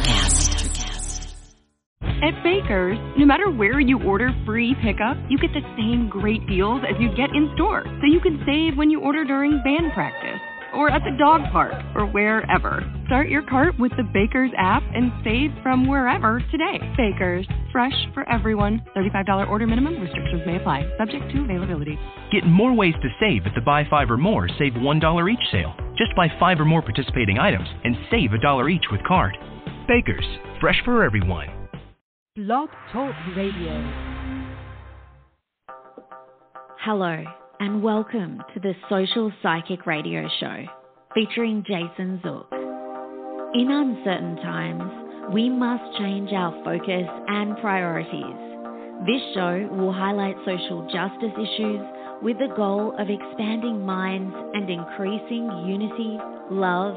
ElectroCast. At Baker's, no matter where you order free pickup, you get the same great deals as you'd get in store. So you can save when you order during band practice, or at the dog park, or wherever. Start your cart with the Baker's app and save from wherever today. Baker's, fresh for everyone. $35 order minimum. Restrictions may apply. Subject to availability. Get more ways to save at the Buy 5 or More, Save $1 each sale. Just buy 5 or more participating items and save $1 each with card. Baker's, fresh for everyone. Blog Talk Radio. Hello, and welcome to the Social Psychic Radio Show, featuring Jason Zuk. In uncertain times, we must change our focus and priorities. This show will highlight social justice issues with the goal of expanding minds and increasing unity, love,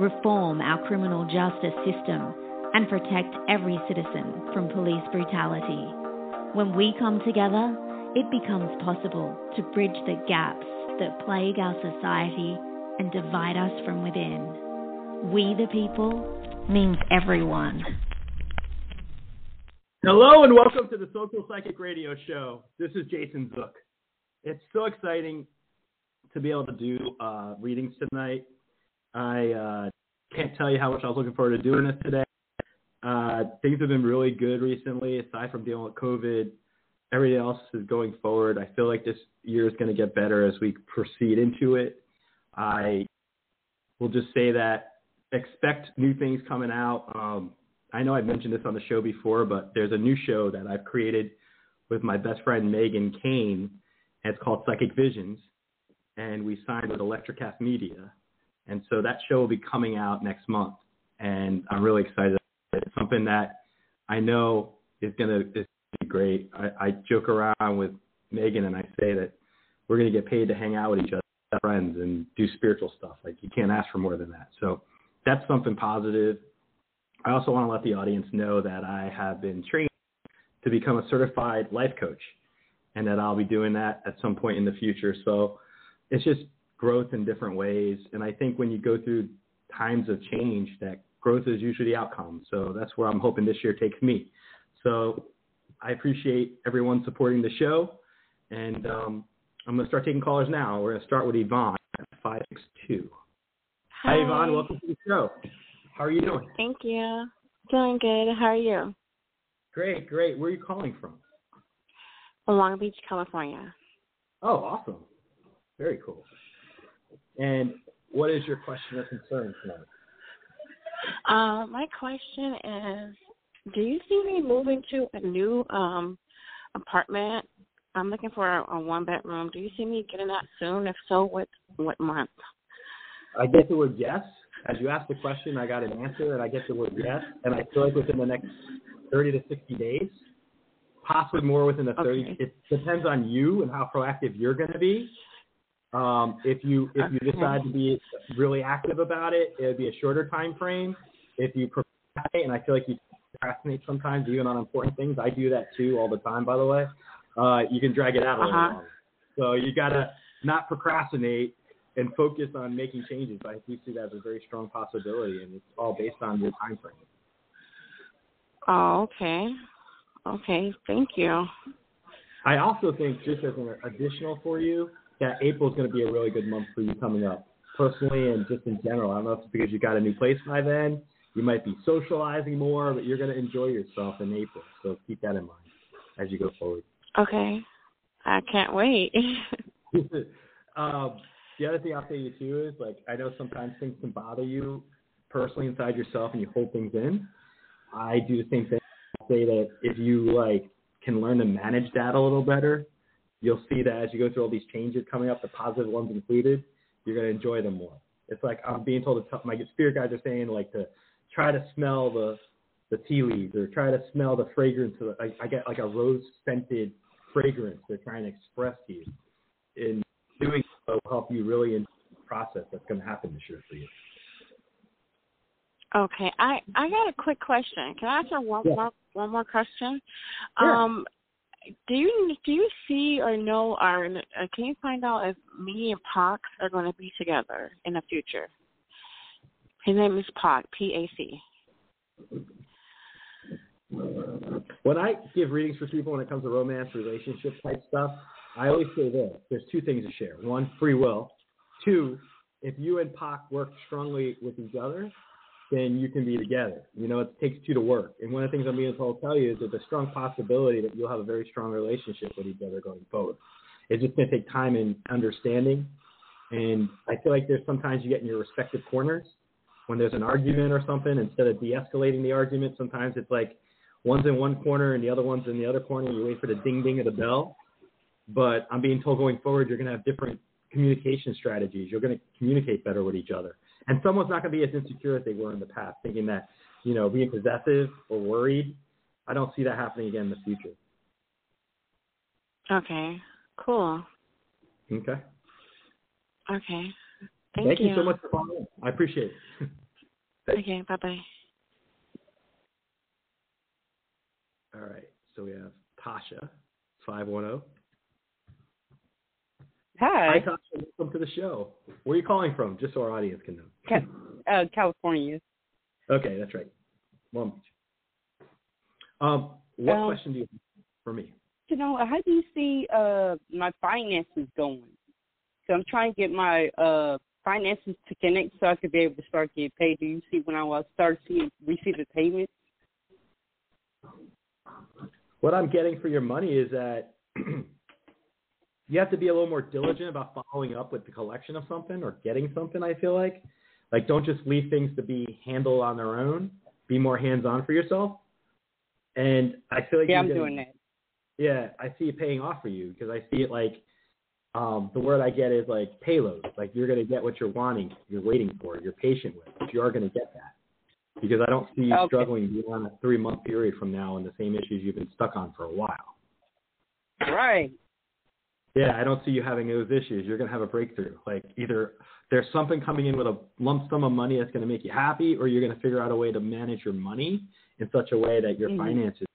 reform our criminal justice system, and protect every citizen from police brutality. When we come together, it becomes possible to bridge the gaps that plague our society and divide us from within. We the people means everyone. Hello and welcome to the Social Psychic Radio Show. This is Jason Zuk. It's so exciting to be able to do readings tonight. I can't tell you how much I was looking forward to doing this today. Things have been really good recently, aside from dealing with COVID. Everything else is going forward. I feel like this year is going to get better as we proceed into it. I will just say that expect new things coming out. I know I've mentioned this on the show before, but there's a new show that I've created with my best friend, Megan Kane. And it's called Psychic Visions, and we signed with ElectroCast Media. And so that show will be coming out next month, and I'm really excited. It's something that I know is going to be great. I joke around with Megan and I say that we're going to get paid to hang out with each other, friends, and do spiritual stuff. Like, you can't ask for more than that. So that's something positive. I also want to let the audience know that I have been trained to become a certified life coach, and that I'll be doing that at some point in the future. So it's just growth in different ways. And I think when you go through times of change, that growth is usually the outcome. So that's where I'm hoping this year takes me. So I appreciate everyone supporting the show, and I'm going to start taking callers now. We're going to start with Yvonne at 562. Hi, Yvonne. Welcome to the show. How are you doing? Thank you. Doing good. How are you? Great, great. Where are you calling from? Long Beach, California. Oh, awesome. Very cool. And what is your question or concern tonight? My question is, do you see me moving to a new apartment? I'm looking for a one-bedroom. Do you see me getting that soon? If so, what month? I get the word yes. As you asked the question, I got an answer, and I get the word yes. And I feel like within the next 30 to 60 days, possibly more within the 30. Okay. It depends on you and how proactive you're going to be. If you decide to be really active about it, it would be a shorter time frame. If you procrastinate, and I feel like you procrastinate sometimes, even on important things. I do that too all the time, by the way. You can drag it out a little longer. So you got to not procrastinate and focus on making changes. I do see that as a very strong possibility, and it's all based on your time frame. Oh, okay. Okay, thank you. I also think, just as an additional for you, that April is going to be a really good month for you coming up, personally and just in general. I don't know if it's because you got a new place by then. You might be socializing more, but you're going to enjoy yourself in April. So keep that in mind as you go forward. Okay. I can't wait. The other thing I'll say to you, too, is, like, I know sometimes things can bother you personally inside yourself and you hold things in. I do the same thing. I say that if you, like, can learn to manage that a little better, you'll see that as you go through all these changes coming up, the positive ones included, you're going to enjoy them more. It's like I'm being told, my spirit guides are saying, like, to try to smell the the tea leaves, or try to smell the fragrance. I get like a rose-scented fragrance they're trying to express to you. And doing so will help you really in the process that's going to happen this year for you. Okay. I got a quick question. Can I answer one more question? Sure. Do you see or know, or can you find out if me and Pac are going to be together in the future? His name is Pac, P-A-C. When I give readings for people when it comes to romance, relationship type stuff, I always say this. There's two things to share. One, free will. Two, if you and Pac work strongly with each other, then you can be together. You know, it takes two to work. And one of the things I'm being told to tell you is that there's a strong possibility that you'll have a very strong relationship with each other going forward. It's just going to take time and understanding. And I feel like there's sometimes you get in your respective corners when there's an argument or something. Instead of de-escalating the argument, sometimes it's like one's in one corner and the other one's in the other corner. You wait for the ding-ding of the bell. But I'm being told going forward, you're going to have different communication strategies. You're going to communicate better with each other. And someone's not going to be as insecure as they were in the past, thinking that, you know, being possessive or worried. I don't see that happening again in the future. Okay. Cool. Okay. Okay. Thank you so much for calling in. I appreciate it. Okay. Bye-bye. All right. So we have Tasha, 510. Hi. Hi, Tasha. Welcome to the show. Where are you calling from? Just so our audience can know. California. Okay, that's right. Long Beach. What question do you have for me? You know, how do you see my finances going? So I'm trying to get my finances to connect so I could be able to start getting paid. Do you see when I will start to receive the payment? What I'm getting for your money is that you have to be a little more diligent about following up with the collection of something or getting something, I feel like. Like, don't just leave things to be handled on their own. Be more hands-on for yourself. And I feel like... Yeah, I'm doing that. Yeah, I see it paying off for you because I see it like... the word I get is like payload. Like, you're going to get what you're wanting, you're waiting for, you're patient with. But you are going to get that. Because I don't see you struggling beyond a 3-month period from now on the same issues you've been stuck on for a while. Right. Yeah, I don't see you having those issues. You're going to have a breakthrough. Like, either there's something coming in with a lump sum of money that's going to make you happy, or you're going to figure out a way to manage your money in such a way that your finances,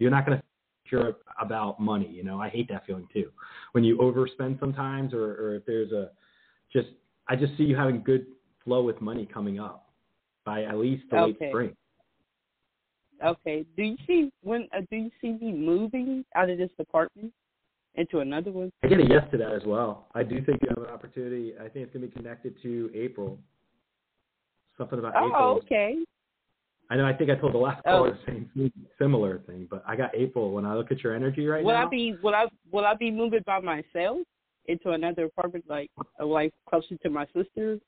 you're not going to care about money. You know, I hate that feeling too. When you overspend sometimes, or if there's I just see you having good flow with money coming up by at least the late spring. Okay. Do you see me moving out of this apartment into another one? I get a yes to that as well. I do think you have an opportunity. I think it's going to be connected to April. Something about April. Oh, okay. I know. I think I told the last caller the same similar thing, but I got April when I look at your energy now. Will I be moving by myself into another apartment, like closer to my sister?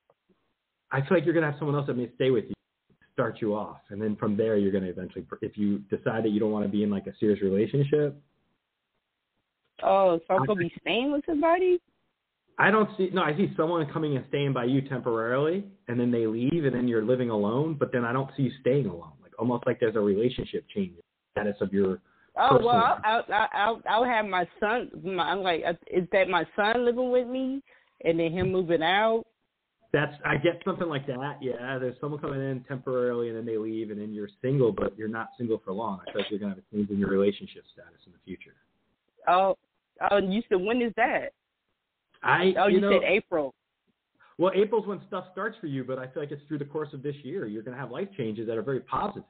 I feel like you're going to have someone else that may stay with you, start you off, and then from there you're going to eventually, if you decide that you don't want to be in like a serious relationship. Oh, so I'm going to be staying with somebody? I see someone coming and staying by you temporarily, and then they leave, and then you're living alone, but then I don't see you staying alone. Like, almost like there's a relationship change, status of your personal. Well, I'll have my son. I'm like, is that my son living with me, and then him moving out? I get something like that, yeah. There's someone coming in temporarily, and then they leave, and then you're single, but you're not single for long. I feel like you're going to have a change in your relationship status in the future. Oh, you said, when is that? You said April. Well, April's when stuff starts for you, but I feel like it's through the course of this year. You're going to have life changes that are very positive.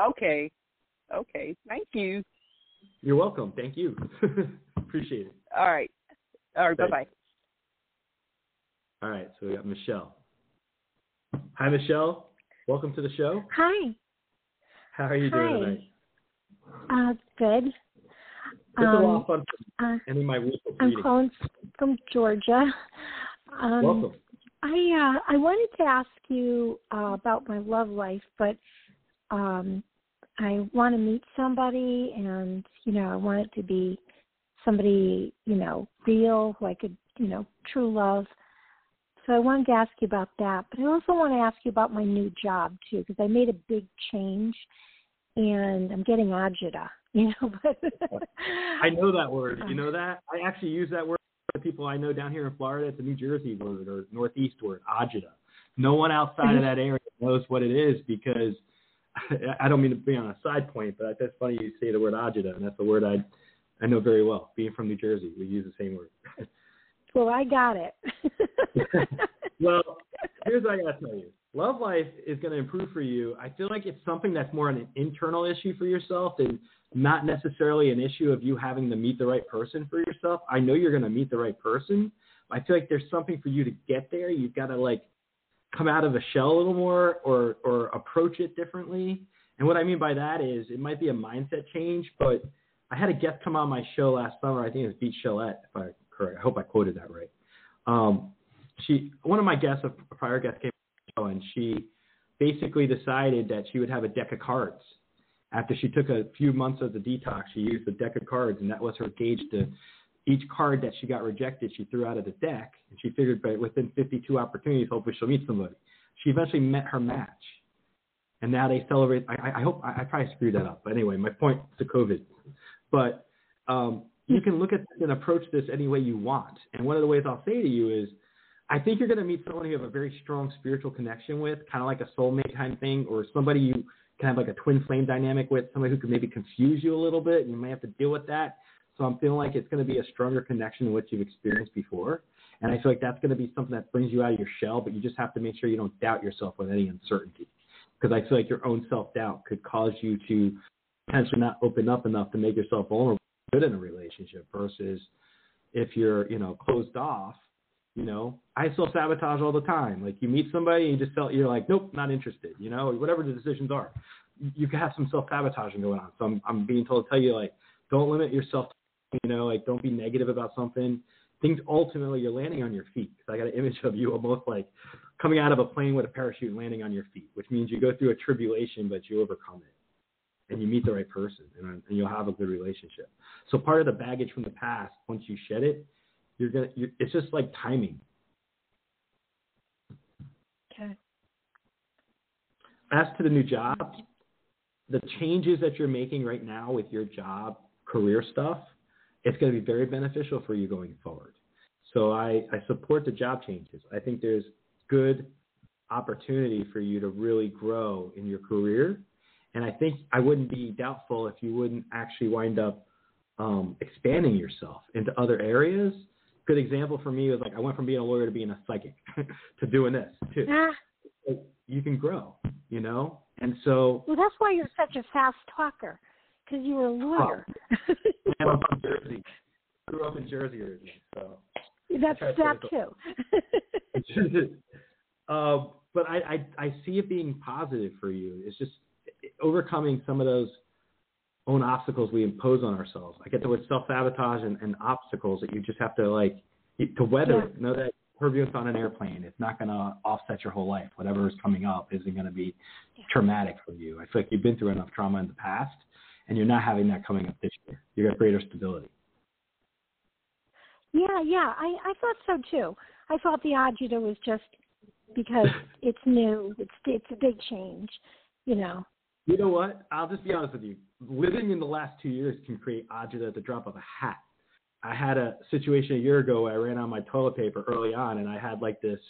Okay. Thank you. You're welcome. Thank you. Appreciate it. All right. Thanks. Bye-bye. All right. So we got Michelle. Hi, Michelle. Welcome to the show. Hi. How are you doing tonight? Good. I'm calling from Georgia. Welcome. I wanted to ask you about my love life, but I want to meet somebody, and you know, I want it to be somebody, you know, real, who I could, you know, true love. So I wanted to ask you about that. But I also want to ask you about my new job, too, because I made a big change, and I'm getting agita, you know. I know that word. You know that? I actually use that word for people I know down here in Florida. It's a New Jersey word or Northeast word, agita. No one outside of that area knows what it is because I don't mean to be on a side point, but that's funny you say the word agita, and that's a word I know very well. Being from New Jersey, we use the same word. Well, I got it. Well, here's what I got to tell you. Love life is going to improve for you. I feel like it's something that's more an internal issue for yourself and not necessarily an issue of you having to meet the right person for yourself. I know you're going to meet the right person. I feel like there's something for you to get there. You've got to, like, come out of a shell a little more or approach it differently. And what I mean by that is it might be a mindset change, but I had a guest come on my show last summer. I think it was Beach Shellette, if I'm correct. I hope I quoted that right. One of my guests, a prior guest, came on the show, and she basically decided that she would have a deck of cards. After she took a few months of the detox, she used a deck of cards, and that was her gauge to each card that she got rejected, she threw out of the deck, and she figured but within 52 opportunities, hopefully she'll meet somebody. She eventually met her match, and now they celebrate. I hope I probably screwed that up. But anyway, my point is the COVID. But you can look at this and approach this any way you want. And one of the ways I'll say to you is I think you're going to meet someone you have a very strong spiritual connection with, kind of like a soulmate kind of thing, or somebody you kind of like a twin flame dynamic with, somebody who could maybe confuse you a little bit, and you may have to deal with that. So I'm feeling like it's going to be a stronger connection than what you've experienced before. And I feel like that's going to be something that brings you out of your shell, but you just have to make sure you don't doubt yourself with any uncertainty. Because I feel like your own self-doubt could cause you to potentially not open up enough to make yourself vulnerable good in a relationship versus if you're, you know, closed off, you know. I self-sabotage all the time. Like you meet somebody and you just felt you're like, nope, not interested, you know, or whatever the decisions are. You can have some self-sabotaging going on. So I'm being told to tell you, like, don't limit yourself. You know, like, don't be negative about something. Things ultimately, you're landing on your feet. So I got an image of you almost like coming out of a plane with a parachute and landing on your feet, which means you go through a tribulation, but you overcome it and you meet the right person and you'll have a good relationship. So part of the baggage from the past, once you shed it, it's just like timing. Okay. As to the new job, the changes that you're making right now with your job, career stuff, it's going to be very beneficial for you going forward. So I support the job changes. I think there's good opportunity for you to really grow in your career. And I think I wouldn't be doubtful if you wouldn't actually wind up expanding yourself into other areas. Good example for me was like I went from being a lawyer to being a psychic to doing this too. So you can grow, you know? And so. Well, that's why you're such a fast talker. Because you were a lawyer. Grew up in Jersey originally. So that's that too. But I see it being positive for you. It's just overcoming some of those own obstacles we impose on ourselves. I get the word self-sabotage and obstacles that you just have to, like, to weather. Yeah. Know that turbulence on an airplane, it's not going to offset your whole life. Whatever is coming up isn't going to be traumatic for you. I feel like you've been through enough trauma in the past. And you're not having that coming up this year. You got greater stability. Yeah. I thought so, too. I thought the agita was just because it's new. It's a big change, you know. You know what? I'll just be honest with you. Living in the last 2 years can create agita at the drop of a hat. I had a situation a year ago where I ran out of my toilet paper early on, and I had like this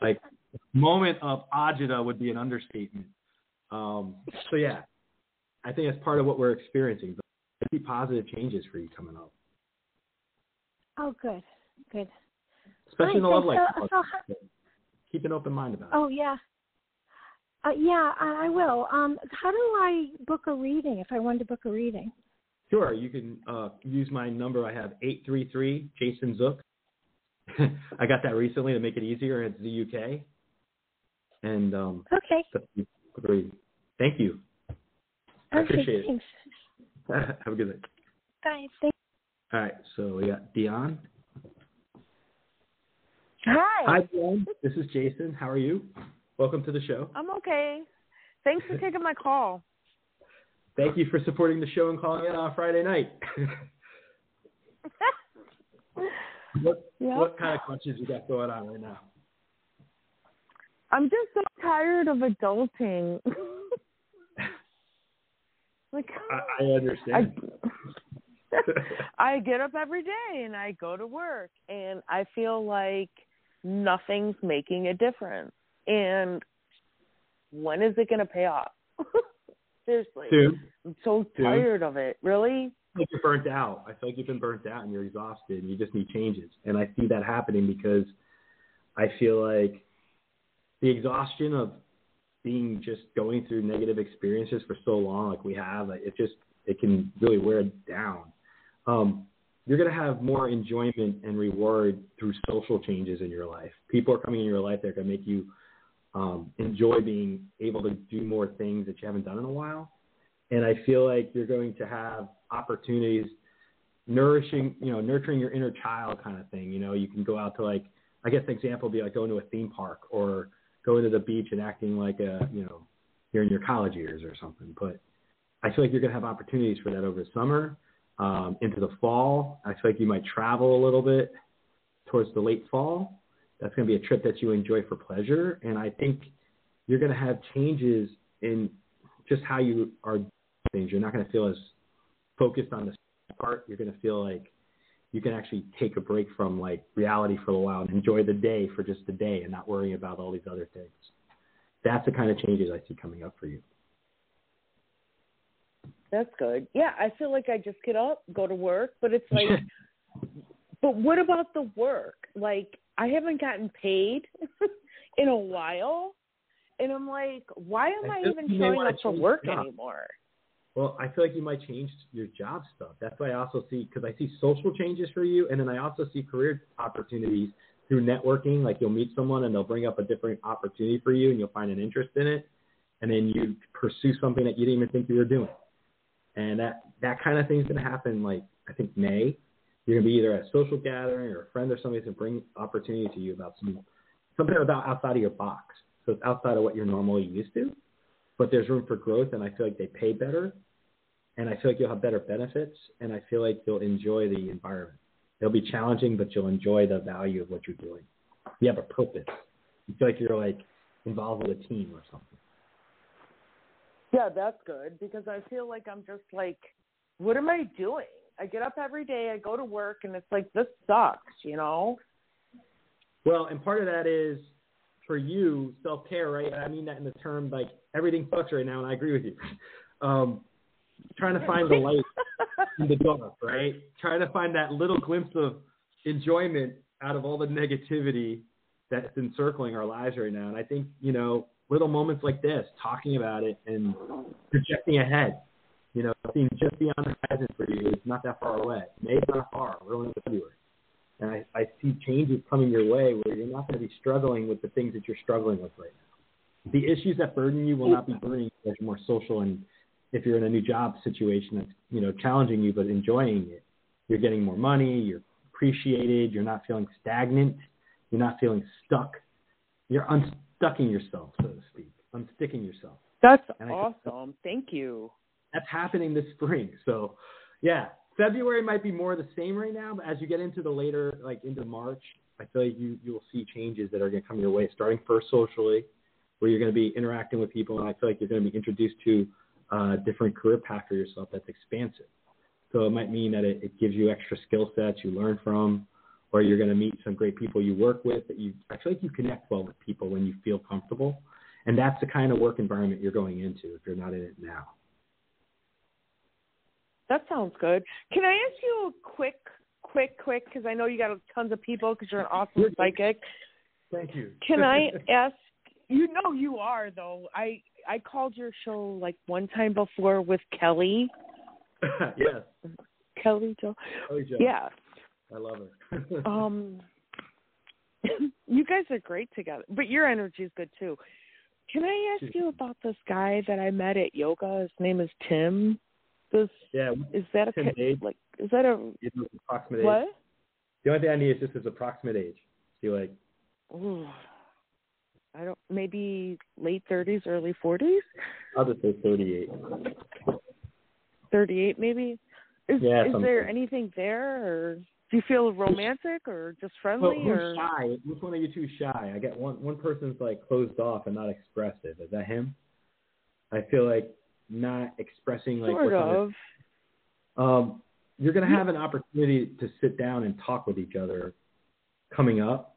like moment of agita would be an understatement. So, yeah. I think that's part of what we're experiencing. But I see positive changes for you coming up. Oh, good. Especially in the love life. So, keep an open mind about it. Oh, yeah. Yeah, I will. How do I book a reading if I wanted to book a reading? Sure. You can use my number. I have 833 Jason Zuk. I got that recently to make it easier. It's ZUK. And okay. Thank you. I appreciate it. Thanks. Have a good night. Bye. Thanks. All right. So we got Dion. Hi, Dion. This is Jason. How are you? Welcome to the show. I'm okay. Thanks for taking my call. Thank you for supporting the show and calling in on a Friday night. What kind of questions you got going on right now? I'm just so tired of adulting. Like, I understand. I get up every day and I go to work and I feel like nothing's making a difference. And when is it going to pay off? Seriously. I'm so tired of it. Really? I feel like you're burnt out. I feel like you've been burnt out and you're exhausted and you just need changes. And I see that happening because I feel like the exhaustion of being just going through negative experiences for so long, like we have, like it can really wear it down. You're going to have more enjoyment and reward through social changes in your life. People are coming in your life that are going to make you enjoy being able to do more things that you haven't done in a while. And I feel like you're going to have opportunities nurturing your inner child kind of thing. You know, you can go out to, like, I guess an example would be like going to a theme park or going to the beach and acting like you're in your college years or something. But I feel like you're going to have opportunities for that over the summer. Into the fall, I feel like you might travel a little bit towards the late fall. That's going to be a trip that you enjoy for pleasure. And I think you're going to have changes in just how you are doing things. You're not going to feel as focused on this part. You're going to feel like you can actually take a break from, like, reality for a while and enjoy the day for just the day and not worry about all these other things. That's the kind of changes I see coming up for you. That's good. Yeah, I feel like I just get up, go to work, but it's like, but what about the work? Like, I haven't gotten paid in a while, and I'm like, why am I even showing up for work anymore? Well, I feel like you might change your job stuff. That's why I also see, because I see social changes for you, and then I also see career opportunities through networking. Like, you'll meet someone, and they'll bring up a different opportunity for you, and you'll find an interest in it, and then you pursue something that you didn't even think you were doing. And that kind of thing's going to happen, like, I think May. You're going to be either at a social gathering or a friend or somebody to bring opportunity to you about something about outside of your box. So it's outside of what you're normally used to, but there's room for growth, and I feel like they pay better, and I feel like you'll have better benefits, and I feel like you'll enjoy the environment. It'll be challenging, but you'll enjoy the value of what you're doing. You have a purpose. You feel like you're, like, involved with a team or something. Yeah, that's good, because I feel like I'm just like, what am I doing? I get up every day, I go to work, and it's like, this sucks, you know? Well, and part of that is, for you, self-care, right? I mean that in the term, like, everything sucks right now, and I agree with you. Trying to find the light in the dark, right? Trying to find that little glimpse of enjoyment out of all the negativity that's encircling our lives right now. And I think, you know, little moments like this, talking about it and projecting ahead, you know, seeing just beyond the horizon for you is not that far away. Maybe not far. We're only in February. And I see changes coming your way where you're not going to be struggling with the things that you're struggling with right now. The issues that burden you will not be burdening you as you're more social. And if you're in a new job situation that's, you know, challenging you but enjoying it, you're getting more money, you're appreciated, you're not feeling stagnant, you're not feeling stuck, you're unsticking yourself, so to speak. Unsticking yourself. That's awesome. Thank you. That's happening this spring. So, yeah, February might be more the same right now, but as you get into the later, like into March, I feel like you'll see changes that are going to come your way, starting first socially, where you're going to be interacting with people, and I feel like you're going to be introduced to a different career path for yourself that's expansive. So it might mean that it gives you extra skill sets you learn from, or you're going to meet some great people you work with. I feel like you connect well with people when you feel comfortable, and that's the kind of work environment you're going into if you're not in it now. That sounds good. Can I ask you a quick, because I know you got tons of people because you're an awesome psychic. Thank you. Can I ask, you know you are, though. I called your show, like, one time before with Kelly. Yes. Kelly Jo. Yeah. I love her. You guys are great together, but your energy is good, too. Can I ask you about this guy that I met at yoga? His name is Tim. Is that an approximate age? The only thing I need is just his approximate age. So like, maybe late 30s, early 40s. I'll just say 38. 38, maybe. Is there anything there? Or? Do you feel romantic or just friendly? Well, or shy? Which one are you two shy? I get one person's like closed off and not expressive. Is that him? I feel like not expressing like sort of. You're going to have an opportunity to sit down and talk with each other coming up.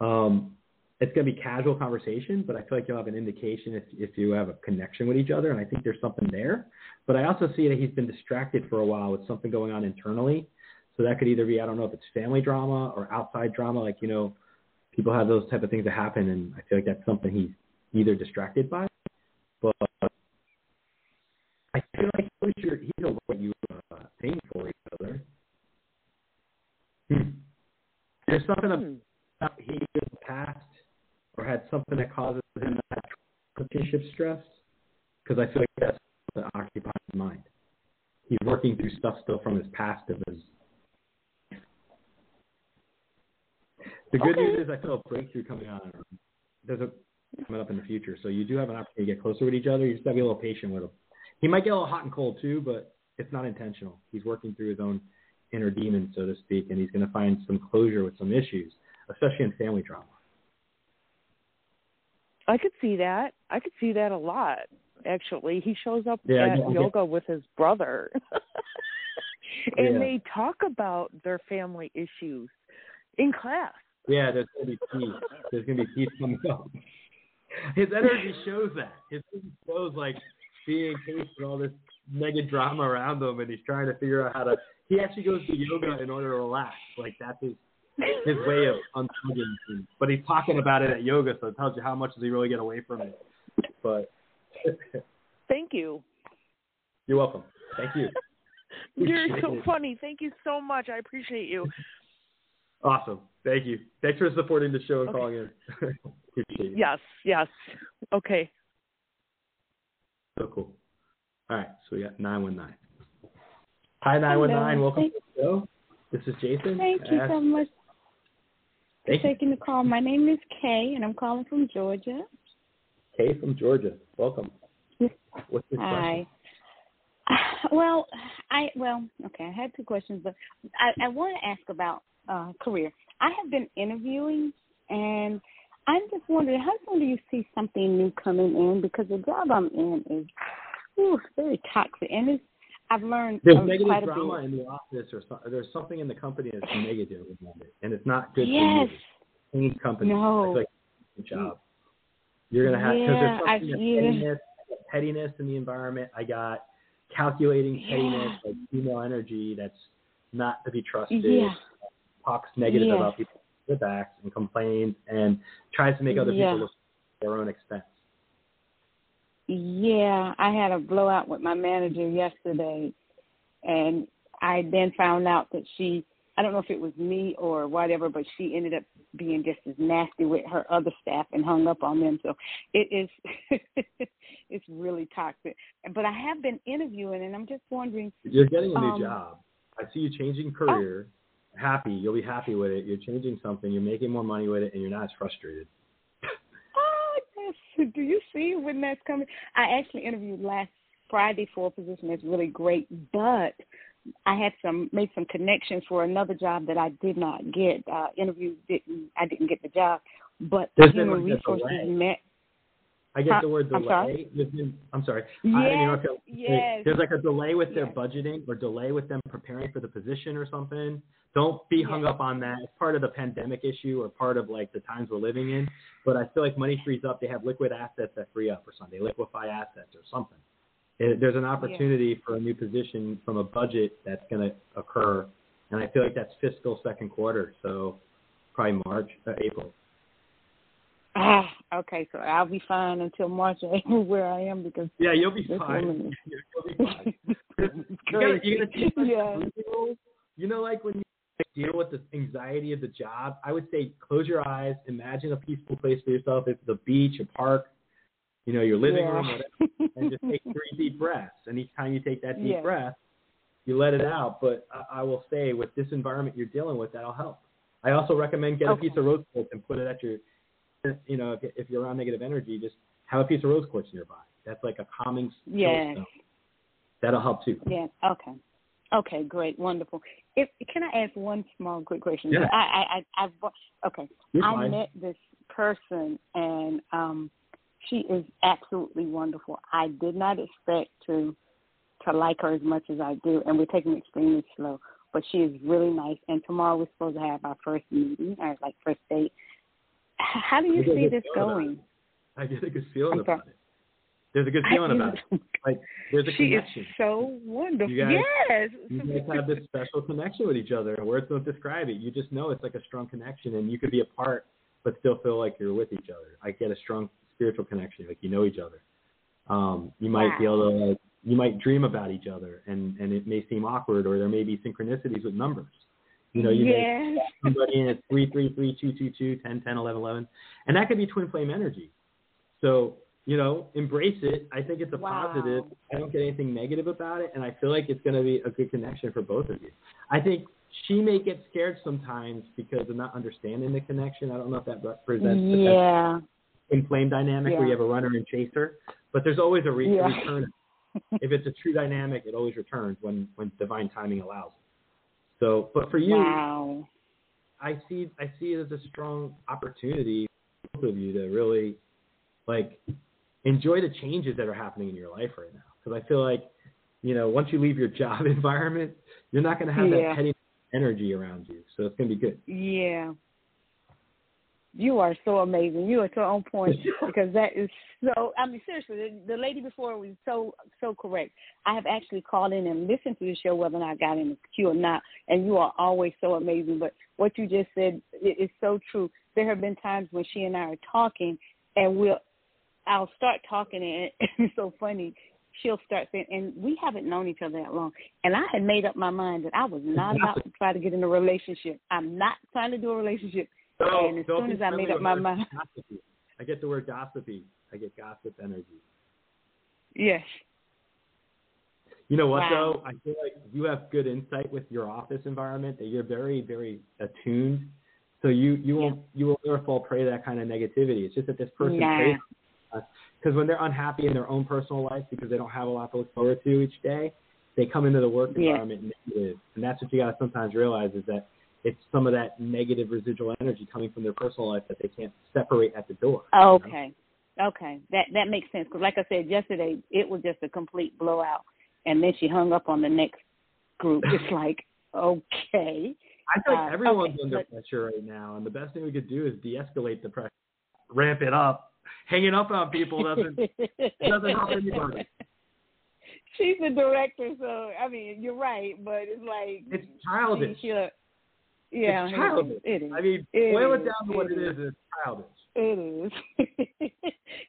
It's going to be casual conversation, but I feel like you'll have an indication if you have a connection with each other, and I think there's something there. But I also see that he's been distracted for a while with something going on internally. So that could either be, I don't know if it's family drama or outside drama. Like, you know, people have those type of things that happen, and I feel like that's something he's either distracted by. But I feel like he knows what you are paying for each other. There's something about he in the past or had something that causes him that relationship stress, because I feel like that's what occupies his mind. He's working through stuff still from his past of his. The good news is I feel a breakthrough coming on. There's a coming up in the future, so you do have an opportunity to get closer with each other. You just got to be a little patient with him. He might get a little hot and cold too, but it's not intentional. He's working through his own inner demon, so to speak, and he's going to find some closure with some issues, especially in family drama. I could see that. I could see that a lot, actually. He shows up at yoga with his brother, and they talk about their family issues in class. Yeah, there's going to be peace. There's going to be peace coming up. His energy shows that. His energy shows, like, being faced with all this mega drama around him, and he's trying to figure out how to... He actually goes to yoga in order to relax. Like, that's his way of unplugging things. But he's talking about it at yoga, so it tells you how much does he really get away from it. But... Thank you. You're welcome. Thank you. You're so funny. Thank you so much. I appreciate you. Awesome. Thank you. Thanks for supporting the show and calling in. Appreciate it. Yes. Okay. So cool. All right. So we got 919. Hi, 919. Welcome to the show. This is Jason. Thank you so much for taking the call. My name is Kay, and I'm calling from Georgia. Kay from Georgia. Welcome. What's your question? Well, I had two questions, but I want to ask about career. I have been interviewing, and I'm just wondering, how soon do you see something new coming in? Because the job I'm in is very toxic, and I've learned quite a bit. There's negative drama in the office, or there's something in the company that's negative, and it's not good for you. Any company, it's like a job. You're gonna have because there's pettiness in the environment. I got calculating pettiness, like female energy that's not to be trusted. Yeah. Talks negative about people with backs and complains and tries to make other people look at their own expense. Yeah, I had a blowout with my manager yesterday, and I then found out that I don't know if it was me or whatever, but she ended up being just as nasty with her other staff and hung up on them. So it is it's really toxic. But I have been interviewing, and I'm just wondering. You're getting a new job. I see you changing career. Happy, you'll be happy with it. You're changing something, you're making more money with it, and you're not as frustrated. Oh, do you see when that's coming? I actually interviewed last Friday for a position that's really great, but I had made some connections for another job that I did not get. I didn't get the job, but the human resources met. I get the word delay. I'm sorry. Yes. There's like a delay with their budgeting or delay with them preparing for the position or something. Don't be hung up on that. It's part of the pandemic issue or part of like the times we're living in. But I feel like money frees up. They have liquid assets that free up or something. They liquefy assets or something. There's an opportunity for a new position from a budget that's going to occur. And I feel like that's fiscal second quarter. So probably March, April. Okay, so I'll be fine until March or April where I am because... Yeah, you'll be fine. You'll be fine. You're going to... You know, like when you deal with the anxiety of the job, I would say close your eyes, imagine a peaceful place for yourself. If it's a beach, a park, you know, your living room, whatever, and just take 3 deep breaths. And each time you take that deep breath, you let it out. But I will say with this environment you're dealing with, that'll help. I also recommend get a piece of rose quartz and put it at your... You know, if you're around negative energy, just have a piece of rose quartz nearby. That's like a calming stone. That'll help too. Yeah. Okay. Okay. Great. Wonderful. Can I ask one small quick question? Yeah. I met this person, and she is absolutely wonderful. I did not expect to like her as much as I do, and we're taking it extremely slow. But she is really nice. And tomorrow we're supposed to have our first meeting, or like first date. How do you see this going? I get a good feeling about it. There's a good feeling about it. Like, there's a connection. She is so wonderful. You guys have this special connection with each other. Words don't describe it. You just know it's like a strong connection, and you could be apart but still feel like you're with each other. I get a strong spiritual connection, like you know each other. You might be able to, like, you might dream about each other, and it may seem awkward, or there may be synchronicities with numbers. You know, you may somebody in at 3, 3, 3, 2, 2, 2, 10, 10, 11, 11, and that could be twin flame energy. So, you know, embrace it. I think it's a positive. I don't get anything negative about it, and I feel like it's going to be a good connection for both of you. I think she may get scared sometimes because of not understanding the connection. I don't know if that represents the twin flame dynamic where you have a runner and chaser, but there's always a return. If it's a true dynamic, it always returns when divine timing allows it. So, but for you, I see it as a strong opportunity for both of you to really, like, enjoy the changes that are happening in your life right now. Because I feel like, you know, once you leave your job environment, you're not going to have that petty energy around you. So it's going to be good. Yeah. You are so amazing. You are so on point because that is so, I mean, seriously, the lady before was so correct. I have actually called in and listened to the show, whether or not I got in the queue or not, and you are always so amazing. But what you just said is so true. There have been times when she and I are talking, and I'll start talking, and it's so funny. She'll start saying, and we haven't known each other that long. And I had made up my mind that I was not about to try to get in a relationship. I'm not trying to do a relationship. So, and as soon as I made up my mind, I get the word gossipy. I get gossip energy. Yes. You know what, though? I feel like you have good insight with your office environment, that you're very, very attuned. So you will never fall prey to that kind of negativity. It's just that this person prays us. Because when they're unhappy in their own personal life because they don't have a lot to look forward to each day, they come into the work environment negative. And that's what you got to sometimes realize is that it's some of that negative residual energy coming from their personal life that they can't separate at the door. Okay. You know? Okay. That makes sense. Because like I said, yesterday, it was just a complete blowout. And then she hung up on the next group. It's like, okay. I feel like everyone's under pressure right now. And the best thing we could do is de-escalate the pressure, ramp it up. Hanging up on people doesn't help anybody. She's the director, so, I mean, you're right. But it's like. It's childish. Yeah, it's childish. It is. I mean, boil it down to what it is. It's childish. It is.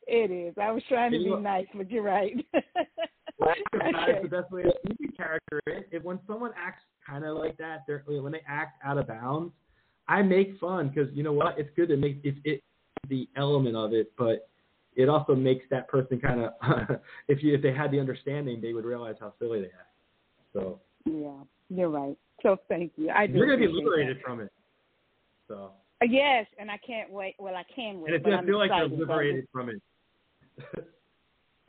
It is. I was trying to be nice, but you're right. That's the best way you can characterize it. When someone acts kind of like that, when they act out of bounds, I make fun because you know what? It's good to make it the element of it, but it also makes that person kind of. If they had the understanding, they would realize how silly they act. So. Yeah, you're right. So thank you. You're going to be liberated from it. So. Yes, and I can't wait. Well, I can wait. And it's going to feel like you're liberated from it.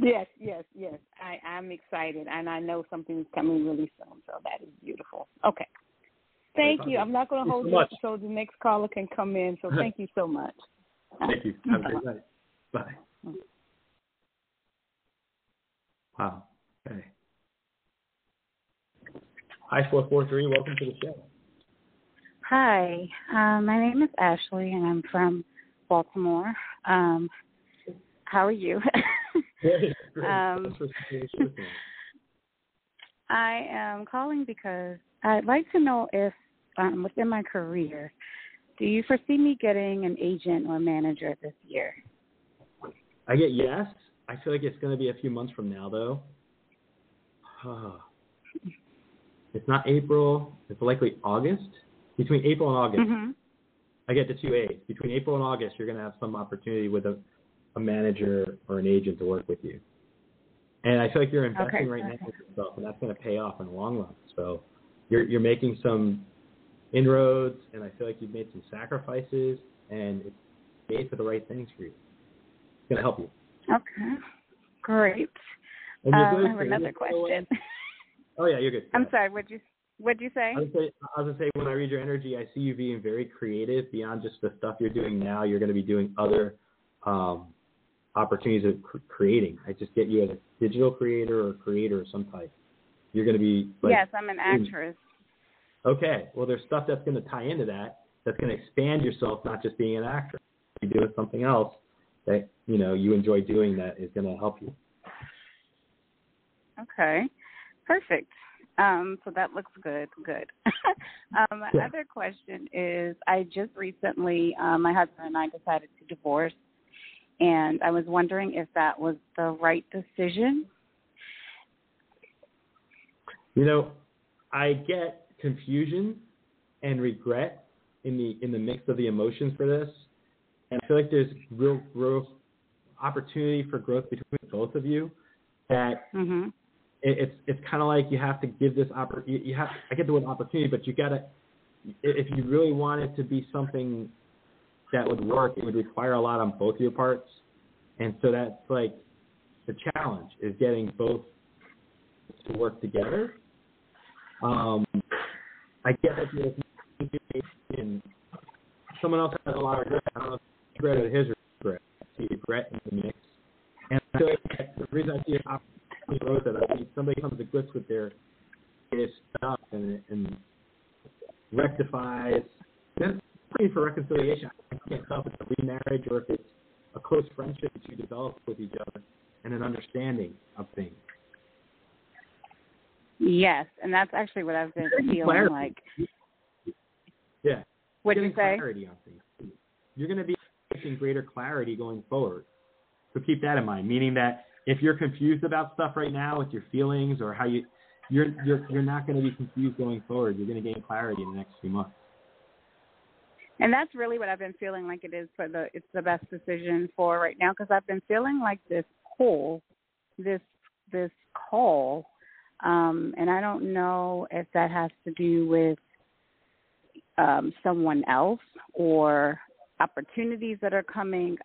Yes. I'm excited, and I know something's coming really soon, so that is beautiful. Okay. Thank you. I'm not going to hold you up so the next caller can come in, so thank you so much. Thank you. Have a great night. Bye. Wow. Okay. Hi, 443. Welcome to the show. Hi. My name is Ashley, and I'm from Baltimore. How are you? Great. I am calling because I'd like to know if, within my career, do you foresee me getting an agent or manager this year? I get yes. I feel like it's going to be a few months from now, though. It's not April. It's likely August. Between April and August, I get the two A's. Between April and August, you're going to have some opportunity with a manager or an agent to work with you. And I feel like you're investing now with yourself, and that's going to pay off in the long run. So you're making some inroads, and I feel like you've made some sacrifices, and it's made for the right things for you. It's going to help you. Okay. Great. I have another question. Oh, yeah, you're good. I'm sorry, what'd you What'd you say? I was going to say, when I read your energy, I see you being very creative beyond just the stuff you're doing now. You're going to be doing other opportunities of creating. I just get you as a digital creator of some type. You're going to be like, yes, I'm an actress. Okay. Well, there's stuff that's going to tie into that. That's going to expand yourself, not just being an actress. You're doing something else that, you know, you enjoy doing that is going to help you. Okay. Perfect. So that looks good. My other question is, I just recently, my husband and I decided to divorce, and I was wondering if that was the right decision. You know, I get confusion and regret in the mix of the emotions for this, and I feel like there's real growth opportunity for growth between both of you. That. Mm-hmm. It's kind of like you have to give this opportunity. I get the word opportunity, but you gotta, if you really want it to be something that would work, it would require a lot on both your parts, and so that's like the challenge is getting both to work together. I get that someone else has a lot of regret. I don't know if regret or his regret. I see regret in the mix, and I feel like the reason I see an opportunity. I mean, somebody comes to grips with their stuff and rectifies. That's pretty for reconciliation. I can't tell if it's a remarriage or if it's a close friendship that you develop with each other and an understanding of things. Yes, and that's actually what I've been feeling clarity. Like. Yeah. What do you say? Clarity on things. You're going to be getting greater clarity going forward. So keep that in mind, meaning that if you're confused about stuff right now with your feelings or how you're not going to be confused going forward. You're going to gain clarity in the next few months. And that's really what I've been feeling like it is it's the best decision for right now. Cause I've been feeling like this pull, this call. And I don't know if that has to do with someone else or opportunities that are coming.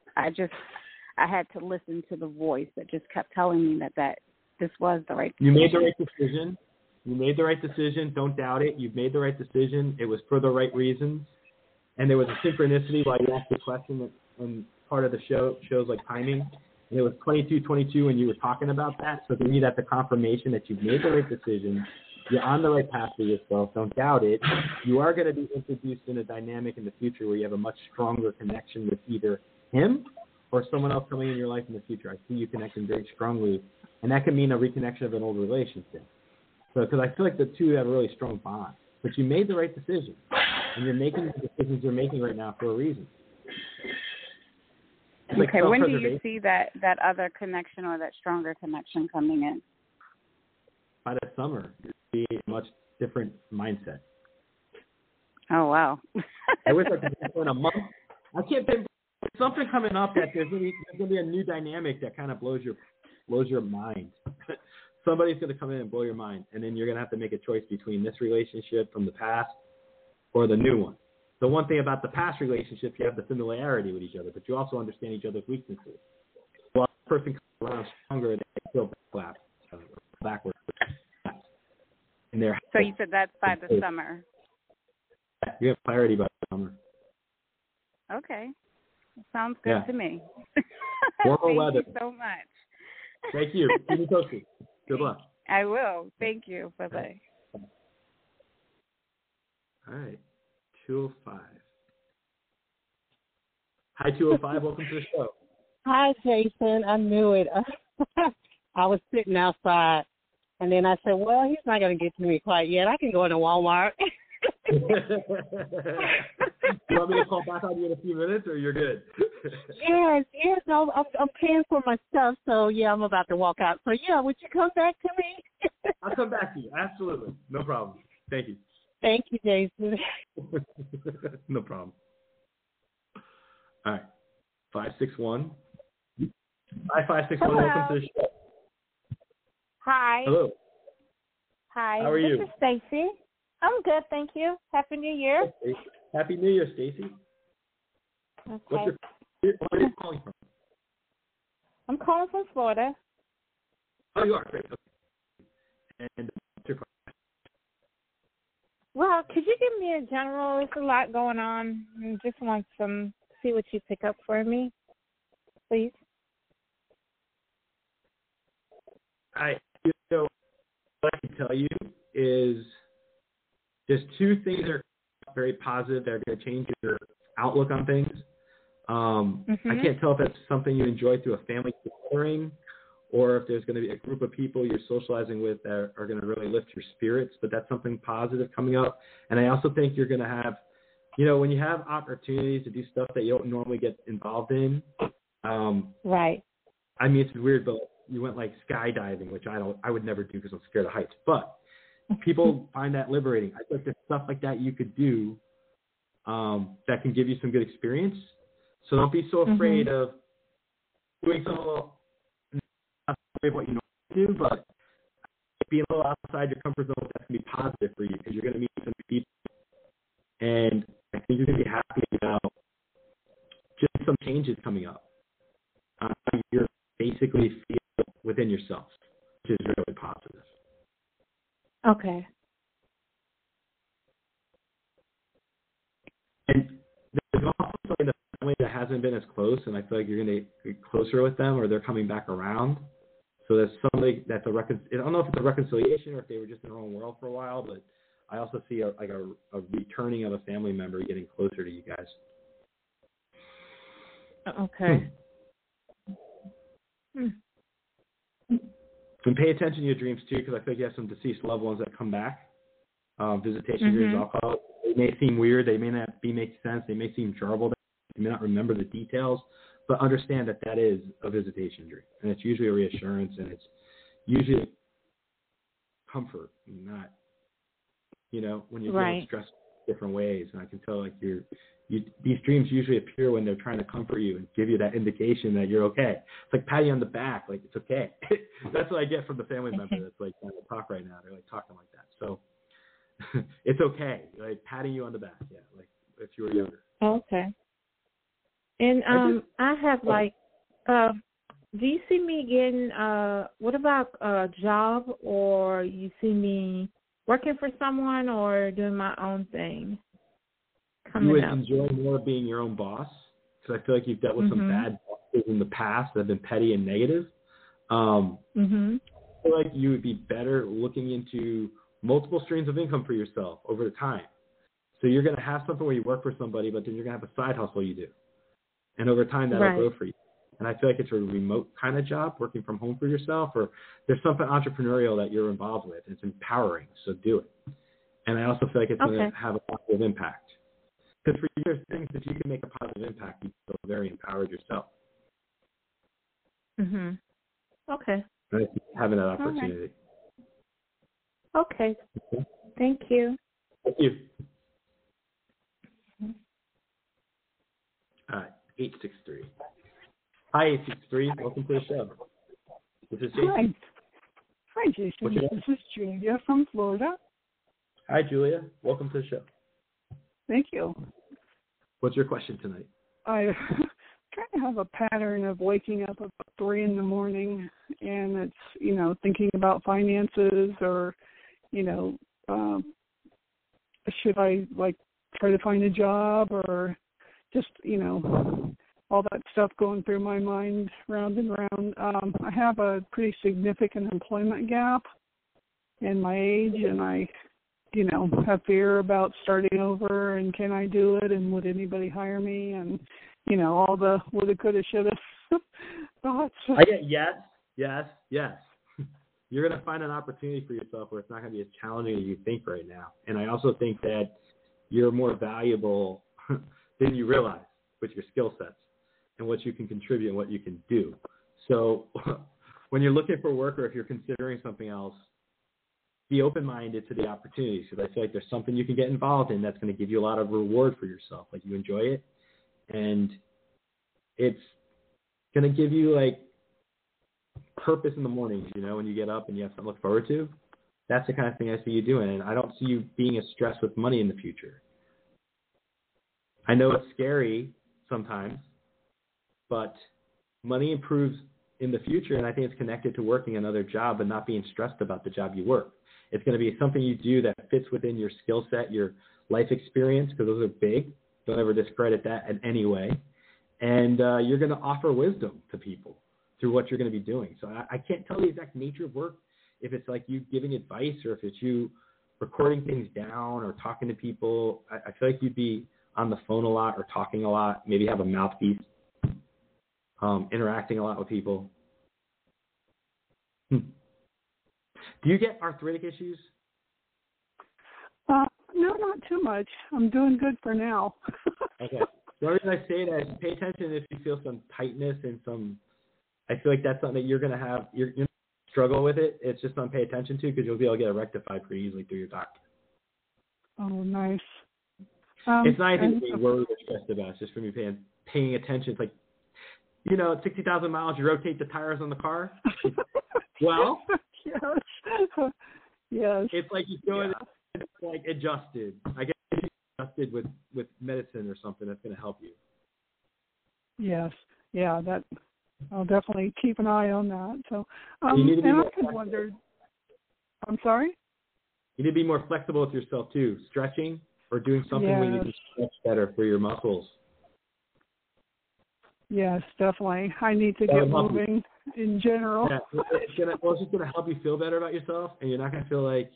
I had to listen to the voice that just kept telling me that this was the right decision. You made the right decision. Don't doubt it. You've made the right decision. It was for the right reasons. And there was a synchronicity while you asked the question on part of the shows like timing. And it was 22-22 when you were talking about that. So to me, that's a confirmation that you've made the right decision. You're on the right path for yourself. Don't doubt it. You are going to be introduced in a dynamic in the future where you have a much stronger connection with either him or someone else coming in your life in the future. I see you connecting very strongly, and that can mean a reconnection of an old relationship. So, because I feel like the two have a really strong bond, but you made the right decision, and you're making the decisions you're making right now for a reason. Like okay, when do you see that other connection or that stronger connection coming in? By the summer, you'll be a much different mindset. Oh, wow. I wish I could pinpoint a month. I can't pinpoint. Something coming up that there's going to be a new dynamic that kind of blows your mind. Somebody's going to come in and blow your mind, and then you're going to have to make a choice between this relationship from the past or the new one. The one thing about the past relationship, you have the familiarity with each other, but you also understand each other's weaknesses. While the person comes around stronger, they feel backwards. So you said that's by the summer. You have clarity by the summer. Okay. Sounds good to me. Thank you so much. Thank you. Keep me posted. Good luck. I will. Thank you. Bye-bye. All right. 205. Hi, 205. Welcome to the show. Hi, Jason. I knew it. I was sitting outside, and then I said, well, he's not going to get to me quite yet. I can go into Walmart. You want me to call back on you in a few minutes, or you're good? Yes. No, I'm paying for my stuff, so yeah, I'm about to walk out. So yeah, would you come back to me? I'll come back to you. Absolutely, no problem. Thank you. Thank you, Jason. No problem. All right, 561. Hi, 561. Welcome to the show. Hi. Hello. Hi. How are you? This is Stacy. I'm good, thank you. Happy New Year. Happy New Year, Stacy. Okay. Where are you calling from? I'm calling from Florida. Oh, you are. Great. Okay. And what's your question? Well, could you give me a general? There's a lot going on. I just want some, see what you pick up for me, please. So what I can tell you is just two things are very positive. They're going to change your outlook on things. I can't tell if it's something you enjoy through a family gathering or if there's going to be a group of people you're socializing with that are going to really lift your spirits, but that's something positive coming up. And I also think you're going to have, you know, when you have opportunities to do stuff that you don't normally get involved in. Right. I mean, it's weird, but you went like skydiving, which I would never do because I'm scared of heights, but people find that liberating. I think there's stuff like that you could do that can give you some good experience. So don't be so afraid of doing some little, not afraid of what you normally do, but being a little outside your comfort zone, that's going to be positive for you because you're going to meet some people. And I think you're going to be happy about just some changes coming up. You're basically feel within yourself, which is really positive. Okay. And there's also something that that hasn't been as close, and I feel like you're going to get closer with them, or they're coming back around. So that's something that's I don't know if it's a reconciliation or if they were just in their own world for a while, but I also see a returning of a family member getting closer to you guys. Okay. And pay attention to your dreams too, because I feel like you have some deceased loved ones that come back. Visitation dreams, I'll call it. They may seem weird. They may not make sense. They may seem jarbled. You may not remember the details, but understand that that is a visitation dream. And it's usually a reassurance, and it's usually comfort, not, you know, when you're feeling stressed in different ways. And I can tell, like, these dreams usually appear when they're trying to comfort you and give you that indication that you're okay. It's like patting you on the back, like, it's okay. That's what I get from the family member that's, like, trying to talk right now. They're, like, talking like that. So it's okay, like, patting you on the back, yeah, like, if you were younger. Okay. And I have, like, do you see me getting, what about a job, or you see me working for someone or doing my own thing? You would enjoy more being your own boss, because I feel like you've dealt with some bad bosses in the past that have been petty and negative. I feel like you would be better looking into multiple streams of income for yourself over time. So you're going to have something where you work for somebody, but then you're going to have a side hustle you do. And over time, that'll grow for you. And I feel like it's a remote kind of job, working from home for yourself, or there's something entrepreneurial that you're involved with. It's empowering, so do it. And I also feel like it's going to have a positive impact. Because for you, there's things that you can make a positive impact. You feel very empowered yourself. Okay. Right? Having that opportunity. Right. Okay. Thank you. Thank you. 863. Hi, 863. Welcome to the show. This is Jason. Hi, Jason. This is Julia from Florida. Hi, Julia. Welcome to the show. Thank you. What's your question tonight? I kind of have a pattern of waking up about 3 in the morning, and it's, you know, thinking about finances or, you know, should I, like, try to find a job or just, you know, all that stuff going through my mind round and round. I have a pretty significant employment gap in my age, and I, you know, have fear about starting over and can I do it and would anybody hire me and, you know, all the woulda, coulda, shoulda thoughts. I get yes. You're going to find an opportunity for yourself where it's not going to be as challenging as you think right now. And I also think that you're more valuable than you realize with your skill sets and what you can contribute and what you can do. So when you're looking for work or if you're considering something else, be open-minded to the opportunities because I feel like there's something you can get involved in that's going to give you a lot of reward for yourself. Like you enjoy it and it's going to give you like purpose in the mornings, you know, when you get up and you have something to look forward to. That's the kind of thing I see you doing. And I don't see you being as stressed with money in the future. I know it's scary sometimes, but money improves in the future, and I think it's connected to working another job and not being stressed about the job you work. It's going to be something you do that fits within your skill set, your life experience, because those are big. Don't ever discredit that in any way. And you're going to offer wisdom to people through what you're going to be doing. So I can't tell the exact nature of work, if it's like you giving advice or if it's you recording things down or talking to people. I feel like you'd be on the phone a lot or talking a lot, maybe have a mouthpiece, interacting a lot with people. Do you get arthritic issues? No, not too much. I'm doing good for now. Okay. The reason I say that is pay attention if you feel some tightness and some – I feel like that's something that you're going to have – you're struggle with it. It's just something to pay attention to because you'll be able to get it rectified pretty easily through your doctor. Oh, nice. It's not anything to be worried or stressed about. It's just from you paying attention. It's like, you know, at 60,000 miles, you rotate the tires on the car. Well, yes. Yes. It's like you feel it's like adjusted. I guess it's adjusted with medicine or something that's going to help you. Yes. Yeah, that I'll definitely keep an eye on that. So, and I could wonder. I'm sorry? You need to be more flexible with yourself, too. Stretching or doing something where you can stretch better for your muscles. Yes, definitely. I need to get moving in general. Yeah, it's just going to help you feel better about yourself, and you're not going to feel like,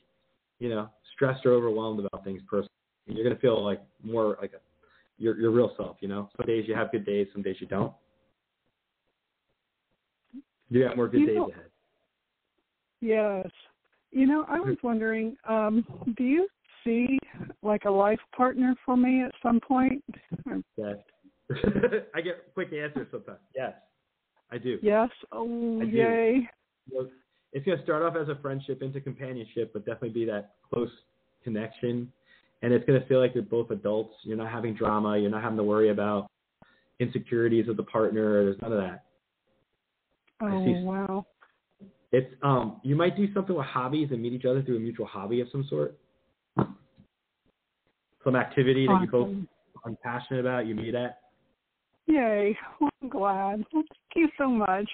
you know, stressed or overwhelmed about things personally. You're going to feel like more like your real self, you know. Some days you have good days, some days you don't. You got more good days ahead. Yes. You know, I was wondering, do you see like a life partner for me at some point? Yes. I get quick answers sometimes. Yes, I do. Yes. Oh, yay. It's going to start off as a friendship into companionship, but definitely be that close connection. And it's going to feel like you're both adults. You're not having drama. You're not having to worry about insecurities of the partner. There's none of that. Oh, wow. It's you might do something with hobbies and meet each other through a mutual hobby of some sort. Some activity that you both are passionate about, you meet at. Yay. Well, I'm glad. Thank you so much.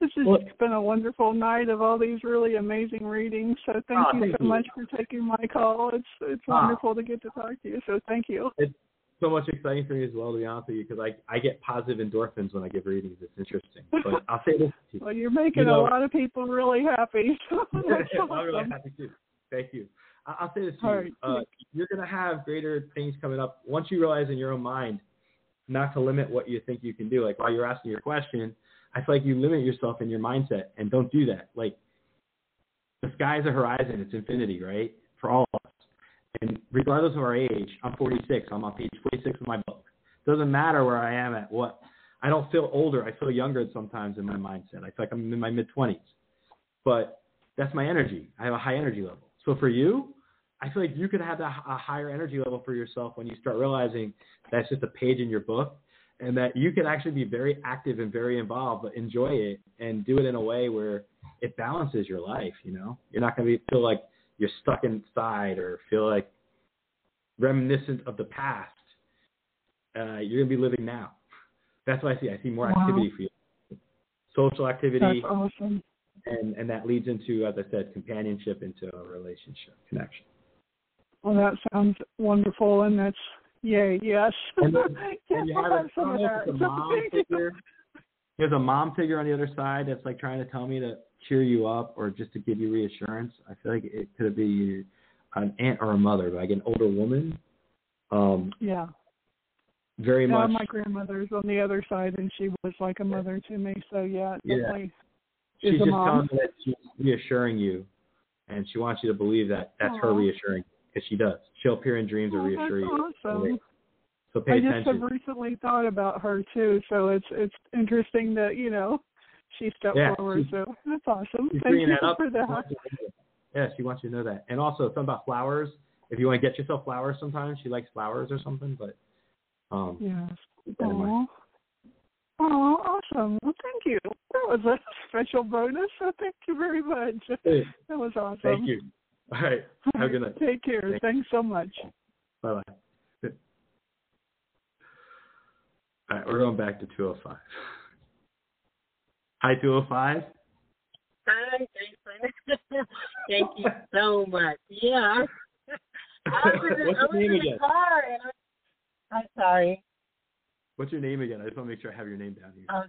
This has been a wonderful night of all these really amazing readings. So thank you so much for taking my call. It's wonderful to get to talk to you. So thank you. It's so much exciting for me as well, to be honest with you, because I get positive endorphins when I give readings. It's interesting. But I'll say this to you. Well, you're making a lot of people really happy. I'm really happy too. Thank you. I'll say this to you. Right. You're going to have greater things coming up once you realize in your own mind not to limit what you think you can do. Like while you're asking your question, I feel like you limit yourself in your mindset, and don't do that. Like the sky's a horizon. It's infinity, right? For all of us. And regardless of our age, I'm 46. I'm on page 46 of my book. Doesn't matter where I am at what. I don't feel older. I feel younger sometimes in my mindset. I feel like I'm in my mid-20s. But that's my energy. I have a high energy level. So for you, I feel like you could have a higher energy level for yourself when you start realizing that's just a page in your book and that you can actually be very active and very involved, but enjoy it and do it in a way where it balances your life, you know? You're not going to feel like you're stuck inside or feel like reminiscent of the past. You're going to be living now. That's what I see. I see more activity for you. Social activity. That's awesome. And that leads into, as I said, companionship into a relationship connection. Well, that sounds wonderful, and that's, yay, yes. And, and you have a mom figure. There's a mom figure on the other side that's like trying to tell me to cheer you up or just to give you reassurance. I feel like it could be an aunt or a mother, like an older woman. Yeah. Very much. My grandmother's on the other side, and she was like a mother to me, so definitely. She's just telling me that she's reassuring you, and she wants you to believe that that's her reassuring, because she does. She'll appear in dreams and reassure you. That's awesome. So pay attention. I just have recently thought about her, too, so it's interesting that, you know, she stepped forward. So that's awesome. Thank you for that. Yeah, she wants you to know that. And also, something about flowers. If you want to get yourself flowers sometimes, she likes flowers or something. But yes. Anyway. Oh, awesome. Well, thank you. That was a special bonus. So thank you very much. Hey. That was awesome. Thank you. All right. Have a good night. Take care. Thanks so much. Bye-bye. All right. We're going back to 205. Hi, 205. Hi, Jason. Thank you so much. Yeah. What's your name again? I'm sorry. What's your name again? I just want to make sure I have your name down here.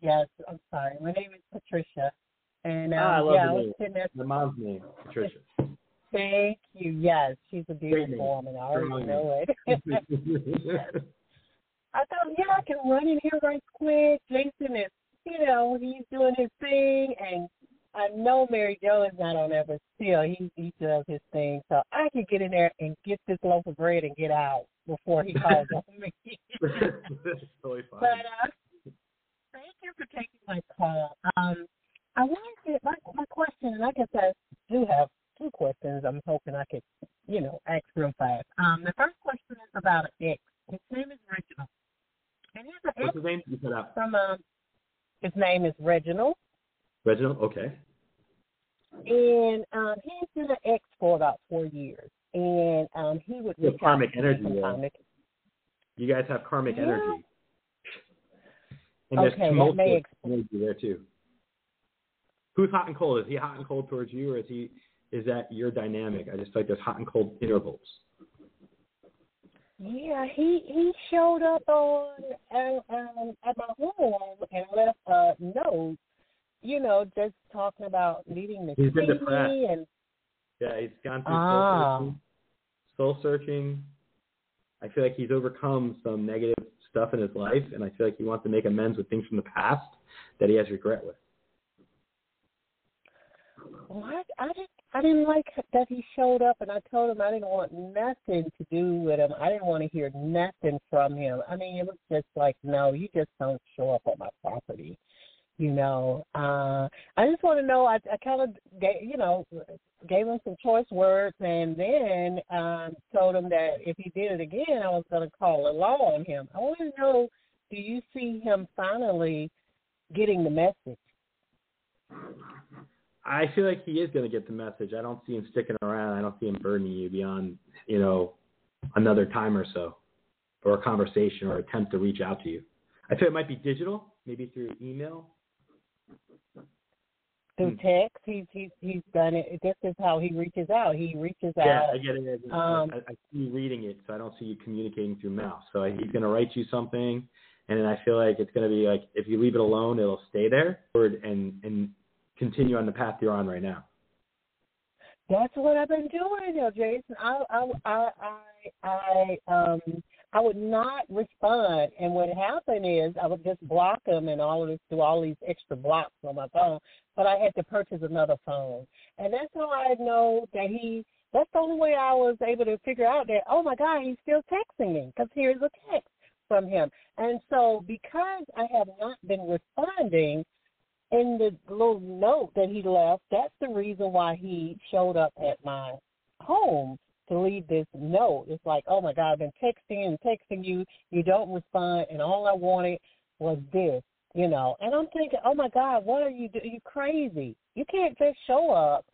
Yes, I'm sorry. My name is Patricia. And I love the mom's name, Patricia. Thank you. Yes, she's a beautiful woman. I already know it. I thought, yeah, I can run in here right quick. Jason is, you know, he's doing his thing, and I know Mary Jo is not on there, but still, he does his thing. So I could get in there and get this loaf of bread and get out before he calls on me. That's totally fine. But thank you for taking my call. I wanted to get my question, and I guess I do have two questions. I'm hoping I could, you know, ask real fast. The first question is about an ex. His name is Reginald. And he's an ex. What's his name? You put out. His name is Reginald. Reginald, okay. And he's been an ex for about 4 years. And he would be karmic energy. You guys have karmic energy. And there's tumultuous energy there too. Who's hot and cold? Is he hot and cold towards you, or is that your dynamic? I just feel like there's hot and cold intervals. Yeah, he showed up at my home and left a note, you know, just talking about needing to see me. And yeah, he's gone through soul searching. I feel like he's overcome some negative stuff in his life, and I feel like he wants to make amends with things from the past that he has regret with. Well, I didn't like that he showed up, and I told him I didn't want nothing to do with him. I didn't want to hear nothing from him. I mean, it was just like, no, you just don't show up on my property, you know. I just want to know, I kind of, gave him some choice words, and then told him that if he did it again, I was going to call the law on him. I want to know, do you see him finally getting the message? I feel like he is going to get the message. I don't see him sticking around. I don't see him burdening you beyond, you know, another time or so, or a conversation or attempt to reach out to you. I feel it might be digital, maybe through email. Through text, he's done it. This is how he reaches out. He reaches out. Yeah, I get it. I see you reading it, so I don't see you communicating through mouth. So he's going to write you something, and then I feel like it's going to be like, if you leave it alone, it'll stay there and continue on the path you're on right now. That's what I've been doing, Jason. I would not respond, and what happened is I would just block them and all of this, do all these extra blocks on my phone. But I had to purchase another phone, and that's how I know that he. That's the only way I was able to figure out that, oh my God, he's still texting me, because here's a text from him. And so because I have not been responding. In the little note that he left, that's the reason why he showed up at my home to leave this note. It's like, oh, my God, I've been texting and texting you. You don't respond, and all I wanted was this, you know. And I'm thinking, oh, my God, what are you doing? You're crazy. You can't just show up,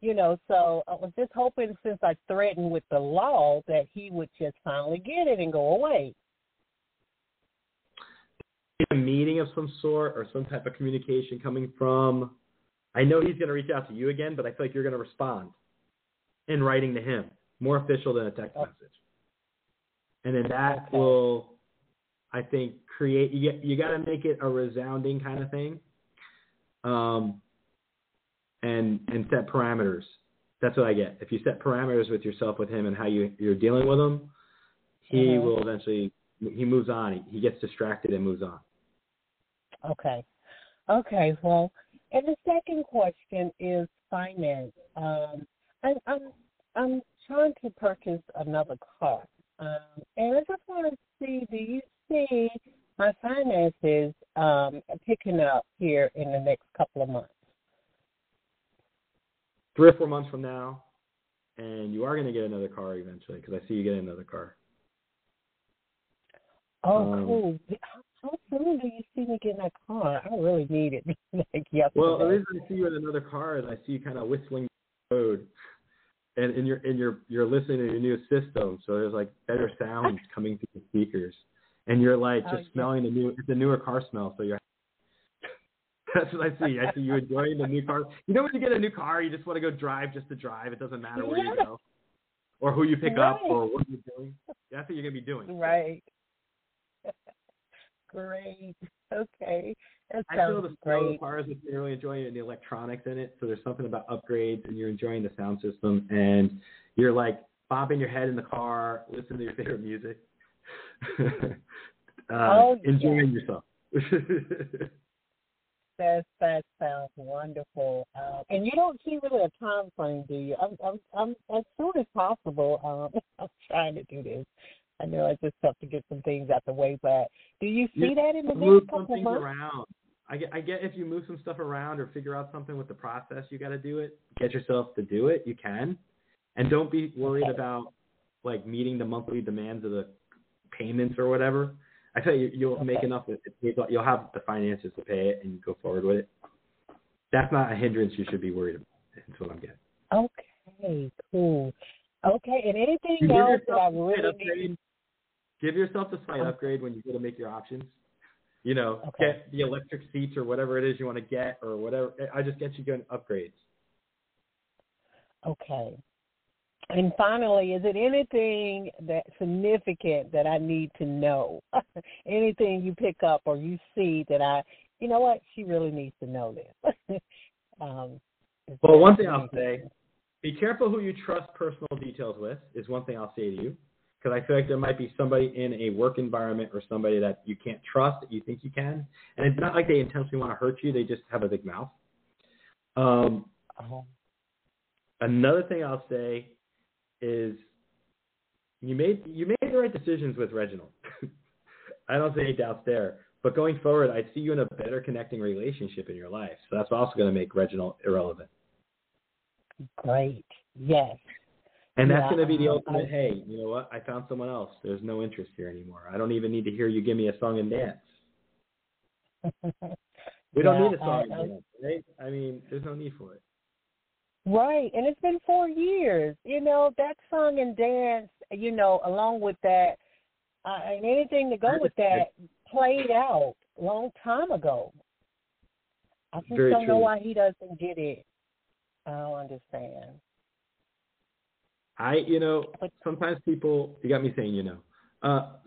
you know. So I was just hoping, since I threatened with the law, that he would just finally get it and go away. A meeting of some sort or some type of communication coming from, I know he's going to reach out to you again, but I feel like you're going to respond in writing to him, more official than a text message. And then that will, I think, create, you got to make it a resounding kind of thing, and set parameters. That's what I get. If you set parameters with yourself, with him, and how you're dealing with him, he will eventually... He moves on. He gets distracted and moves on. Okay. Well, and the second question is finance. I'm trying to purchase another car, and I just want to see. Do you see my finances picking up here in the next couple of months? 3 or 4 months from now, and you are going to get another car eventually, because I see you get another car. Oh, cool. How soon do you see me getting that car? I really need it. Well, the reason I see you in another car is I see you kind of whistling the road, and you're listening to your new system, so there's like better sounds coming through the speakers, and you're like just smelling the newer car smell, so you're That's what I see. I see you enjoying the new car. You know, when you get a new car, you just want to go drive just to drive. It doesn't matter where you go or who you pick up or what you're doing. That's what you're going to be doing. Right. Great. Okay. That I feel the slow cars if you're really enjoying it, the electronics in it. So there's something about upgrades and you're enjoying the sound system and you're like bobbing your head in the car, listening to your favorite music, enjoying yourself. That sounds wonderful. And you don't see really a time frame, do you? I'm as soon as possible. I'm trying to do this. I know it's just tough to get some things out the way, but do you see that in the next couple months? Around. I get if you move some stuff around or figure out something with the process, you got to do it. Get yourself to do it. You can, and don't be worried about like meeting the monthly demands of the payments or whatever. I tell you, you'll make enough. You'll have the finances to pay it and go forward with it. That's not a hindrance you should be worried about. That's what I'm getting. Okay, cool. Okay, and anything else that I really need? Give yourself the slight upgrade when you go to make your options. You know, get the electric seats or whatever it is you want to get or whatever. I just get you going upgrades. Okay. And finally, is it anything that significant that I need to know? Anything you pick up or you see that you know what, she really needs to know this. Well, one thing I'll say, be careful who you trust personal details with is one thing I'll say to you, because I feel like there might be somebody in a work environment or somebody that you can't trust that you think you can. And it's not like they intentionally want to hurt you. They just have a big mouth. Another thing I'll say is you made the right decisions with Reginald. I don't see any doubts there. But going forward, I see you in a better connecting relationship in your life. So that's also going to make Reginald irrelevant. Great. Yes. And that's going to be the ultimate, hey, you know what? I found someone else. There's no interest here anymore. I don't even need to hear you give me a song and dance. We don't need a song and dance, right? I mean, there's no need for it. Right, and it's been 4 years. You know, that song and dance, you know, along with that, and anything to go with that played out a long time ago. I just don't know why he doesn't get it. I don't understand. Sometimes people, you got me saying,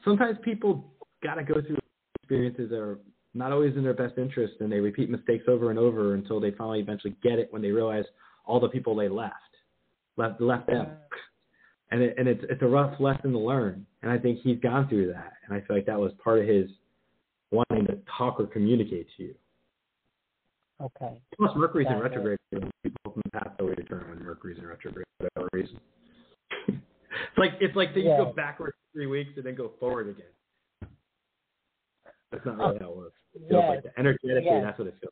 sometimes people got to go through experiences that are not always in their best interest, and they repeat mistakes over and over until they finally eventually get it when they realize all the people they left them. And it's a rough lesson to learn. And I think he's gone through that. And I feel like that was part of his wanting to talk or communicate to you. Okay. Plus Mercury's in retrograde. People from the past always turn on Mercury's in retrograde for whatever reason. It's like you go backwards 3 weeks and then go forward again. That's not really how it works. It feels like that. Energetically, that's what it feels like.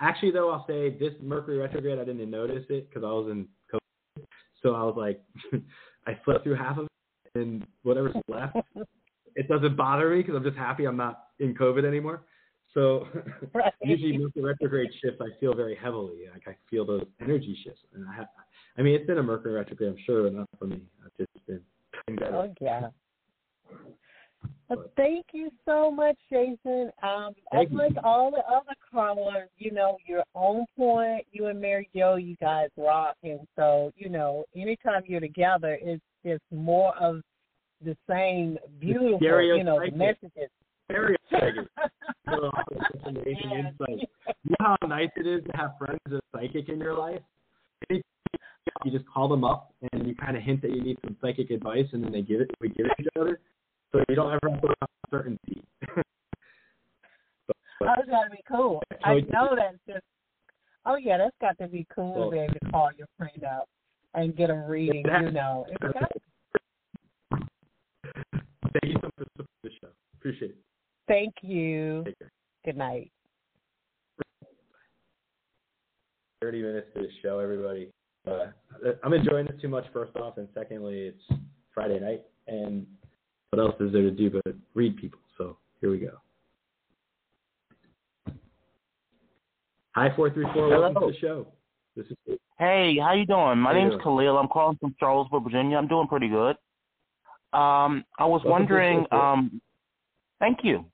Actually, though, I'll say this Mercury retrograde, I didn't notice it because I was in COVID. So I was like, I slept through half of it and whatever's left, it doesn't bother me because I'm just happy I'm not in COVID anymore. So usually Mercury retrograde shifts, I feel very heavily. Like I feel those energy shifts. And I mean, it's been a Mercury retrograde, I'm sure, but not for me. I've just been better. Oh, yeah. Well, thank you so much, Jason. Unlike all the other callers, you know, you're on point. You and Mary Jo, you guys rock. And so, you know, anytime you're together, it's more of the same beautiful, messages. Stereotypes. You know how nice it is to have friends as a psychic in your life? You just call them up and you kind of hint that you need some psychic advice and then they give it. We give it to each other. So you don't ever have to have certainty. But that's got to be cool. I know that's just, that's got to be cool to be able to call your friend up and get a reading, Thank you so much for the show. Appreciate it. Thank you. Take care. Good night. 30 minutes to the show, everybody. I'm enjoying this too much, first off, and secondly, it's Friday night, and what else is there to do but read people? So here we go. Hi, 434. Welcome to the show. Hey, how you doing? My name's Khalil. I'm calling from Charlottesville, Virginia. I'm doing pretty good. I was wondering. Thank you.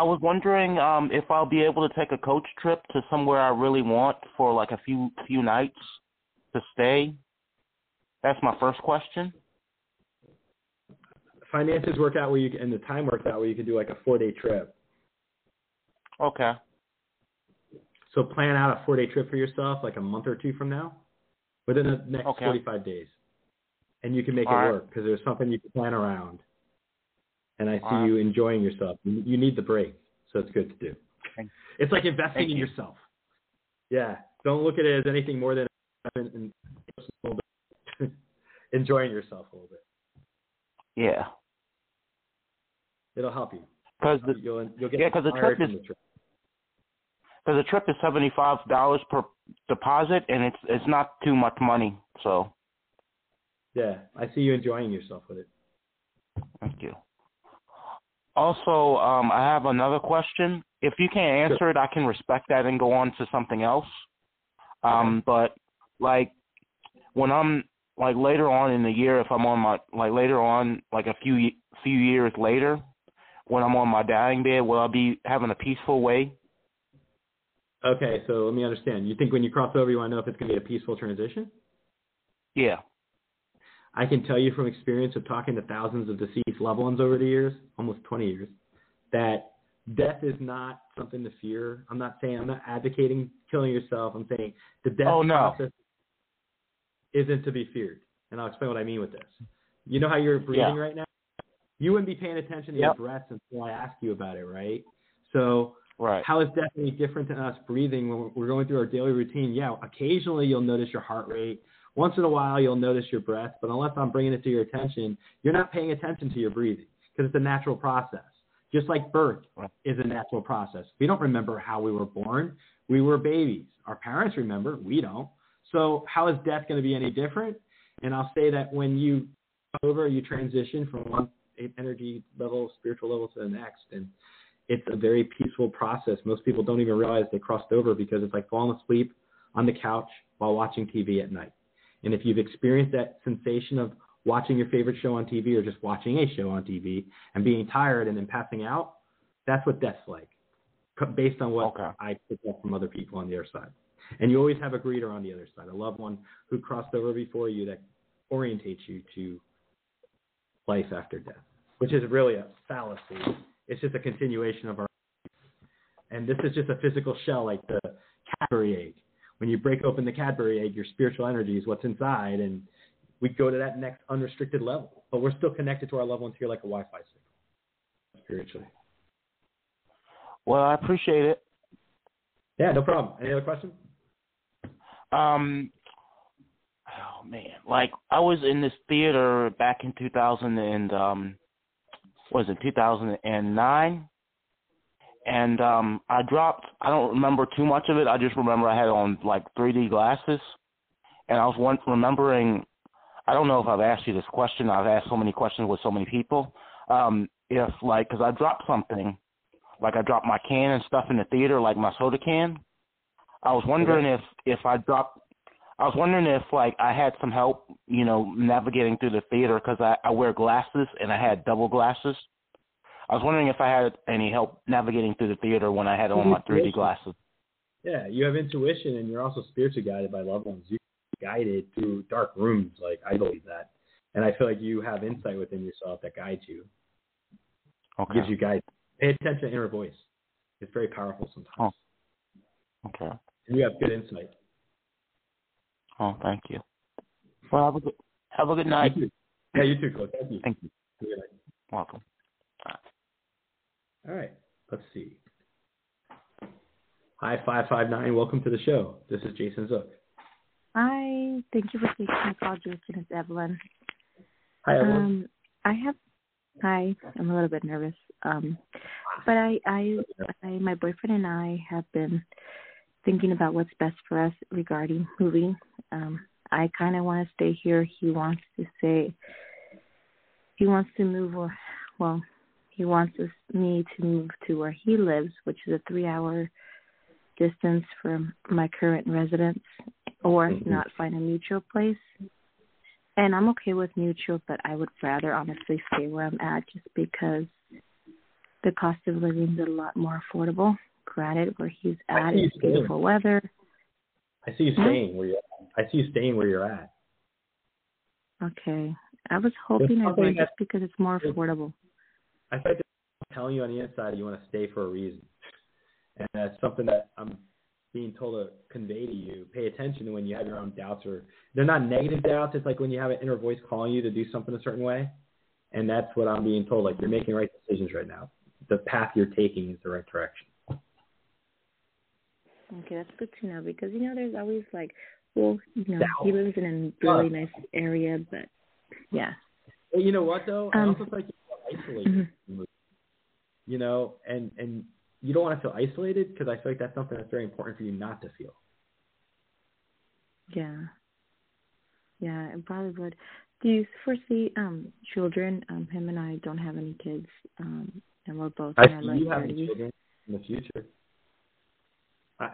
I was wondering if I'll be able to take a coach trip to somewhere I really want for like a few nights to stay. That's my first question. Finances work out where you can, and the time works out where you can do like a 4-day trip. Okay. So plan out a 4-day trip for yourself, like a month or two from now, within the next 45 days, and you can make it work because there's something you can plan around. And I see you enjoying yourself. You need the break, so it's good to do. It's like investing in yourself. Yeah. Don't look at it as anything more than enjoying yourself a little bit. Yeah. It'll help you. Because the trip is $75 per deposit, and it's not too much money. So. Yeah, I see you enjoying yourself with it. Thank you. Also, I have another question. If you can't answer it, I can respect that and go on to something else. But like when I'm like later on in the year, if I'm on my a few years later, when I'm on my dying bed, will I be having a peaceful way? Okay, so let me understand. You think when you cross over, you want to know if it's going to be a peaceful transition? Yeah. I can tell you from experience of talking to thousands of deceased loved ones over the years, almost 20 years, that death is not something to fear. I'm not advocating killing yourself. I'm saying the death process isn't to be feared. And I'll explain what I mean with this. You know how you're breathing right now? You wouldn't be paying attention to your breaths until I ask you about it, right? So how is death any different than us breathing when we're going through our daily routine? Yeah, occasionally you'll notice your heart rate. Once in a while, you'll notice your breath, but unless I'm bringing it to your attention, you're not paying attention to your breathing because it's a natural process. Just like birth is a natural process. We don't remember how we were born. We were babies. Our parents remember. We don't. So how is death going to be any different? And I'll say that when you over, you transition from one energy level, spiritual level to the next, and it's a very peaceful process. Most people don't even realize they crossed over because it's like falling asleep on the couch while watching TV at night. And if you've experienced that sensation of watching your favorite show on TV or just watching a show on TV and being tired and then passing out, that's what death's like, based on what I picked up from other people on the other side. And you always have a greeter on the other side, a loved one who crossed over before you that orientates you to life after death, which is really a fallacy. It's just a continuation of our – and this is just a physical shell like the Cadbury egg. When you break open the Cadbury egg, your spiritual energy is what's inside, and we go to that next unrestricted level. But we're still connected to our loved ones here like a Wi-Fi signal, spiritually. Well, I appreciate it. Yeah, no problem. Any other question? Oh, man. Like, I was in this theater back in 2009? And I dropped, I don't remember too much of it. I just remember I had on like 3D glasses. And I was remembering, I don't know if I've asked you this question. I've asked so many questions with so many people. If like, because I dropped something, like I dropped my can and stuff in the theater, like my soda can. I was wondering if like I had some help, you know, navigating through the theater because I wear glasses and I had double glasses. I was wondering if I had any help navigating through the theater when I had on my 3D glasses. Yeah, you have intuition, and you're also spiritually guided by loved ones. You're guided through dark rooms, like I believe that. And I feel like you have insight within yourself that guides you. Okay. Gives you guidance. Pay attention to inner voice. It's very powerful sometimes. Oh. Okay. And you have good insight. Oh, thank you. Well, have a good night. You too. Yeah, you too, Coach. Thank you. Thank you. Have a good night. Welcome. All right, let's see. Hi, 559. Welcome to the show. This is Jason Zuk. Hi, thank you for taking my call, Jason. It's Evelyn. Hi, Evelyn. Hi, I'm a little bit nervous. But my boyfriend and I have been thinking about what's best for us regarding moving. I kind of want to stay here. He wants to move. He wants me to move to where he lives, which is a 3-hour distance from my current residence, or not find a mutual place. And I'm okay with mutual, but I would rather honestly stay where I'm at just because The cost of living is a lot more affordable. Granted, where he's at is beautiful weather. I see you staying where you're at. Okay. I was hoping I would, just because it's more affordable. I feel like I'm telling you on the inside you want to stay for a reason. And that's something that I'm being told to convey to you. Pay attention to when you have your own doubts, or they're not negative doubts. It's like when you have an inner voice calling you to do something a certain way. And that's what I'm being told. Like, you're making right decisions right now. The path you're taking is the right direction. Okay, that's good to know, because, you know, there's always like, well, you know, he lives in a really nice area, but yeah. Well, you know what, though? I also feel like you feel isolated. Mm-hmm. You know, and you don't want to feel isolated, because I feel like that's something that's very important for you not to feel. Yeah. Yeah, it probably would. Do you foresee children? Him and I don't have any kids, and we're both in our late 30s. I see you having children in the future.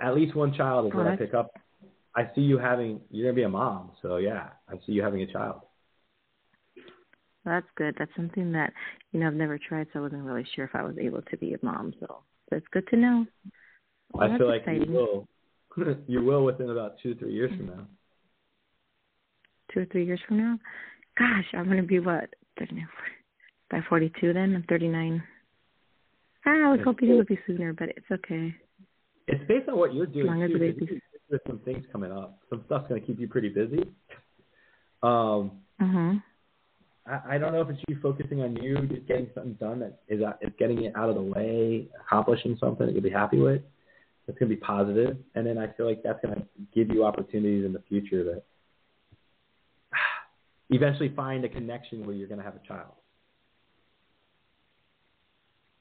At least one child is what I pick up. I see you having, you're going to be a mom. So, yeah, I see you having a child. That's good. That's something that, you know, I've never tried, so I wasn't really sure if I was able to be a mom. So that's good to know. Well, I feel like exciting. you will within about 2 to 3 years from now. 2 or 3 years from now? Gosh, I'm going to be what? 39, by 42 then? I'm 39. I was hoping it would be sooner, but it's okay. It's based on what you're doing, too. There's some things coming up. Some stuff's going to keep you pretty busy. I don't know if it's you focusing on you, just getting something done that is getting it out of the way, accomplishing something that you'll be happy with. It's going to be positive. And then I feel like that's going to give you opportunities in the future that eventually find a connection where you're going to have a child.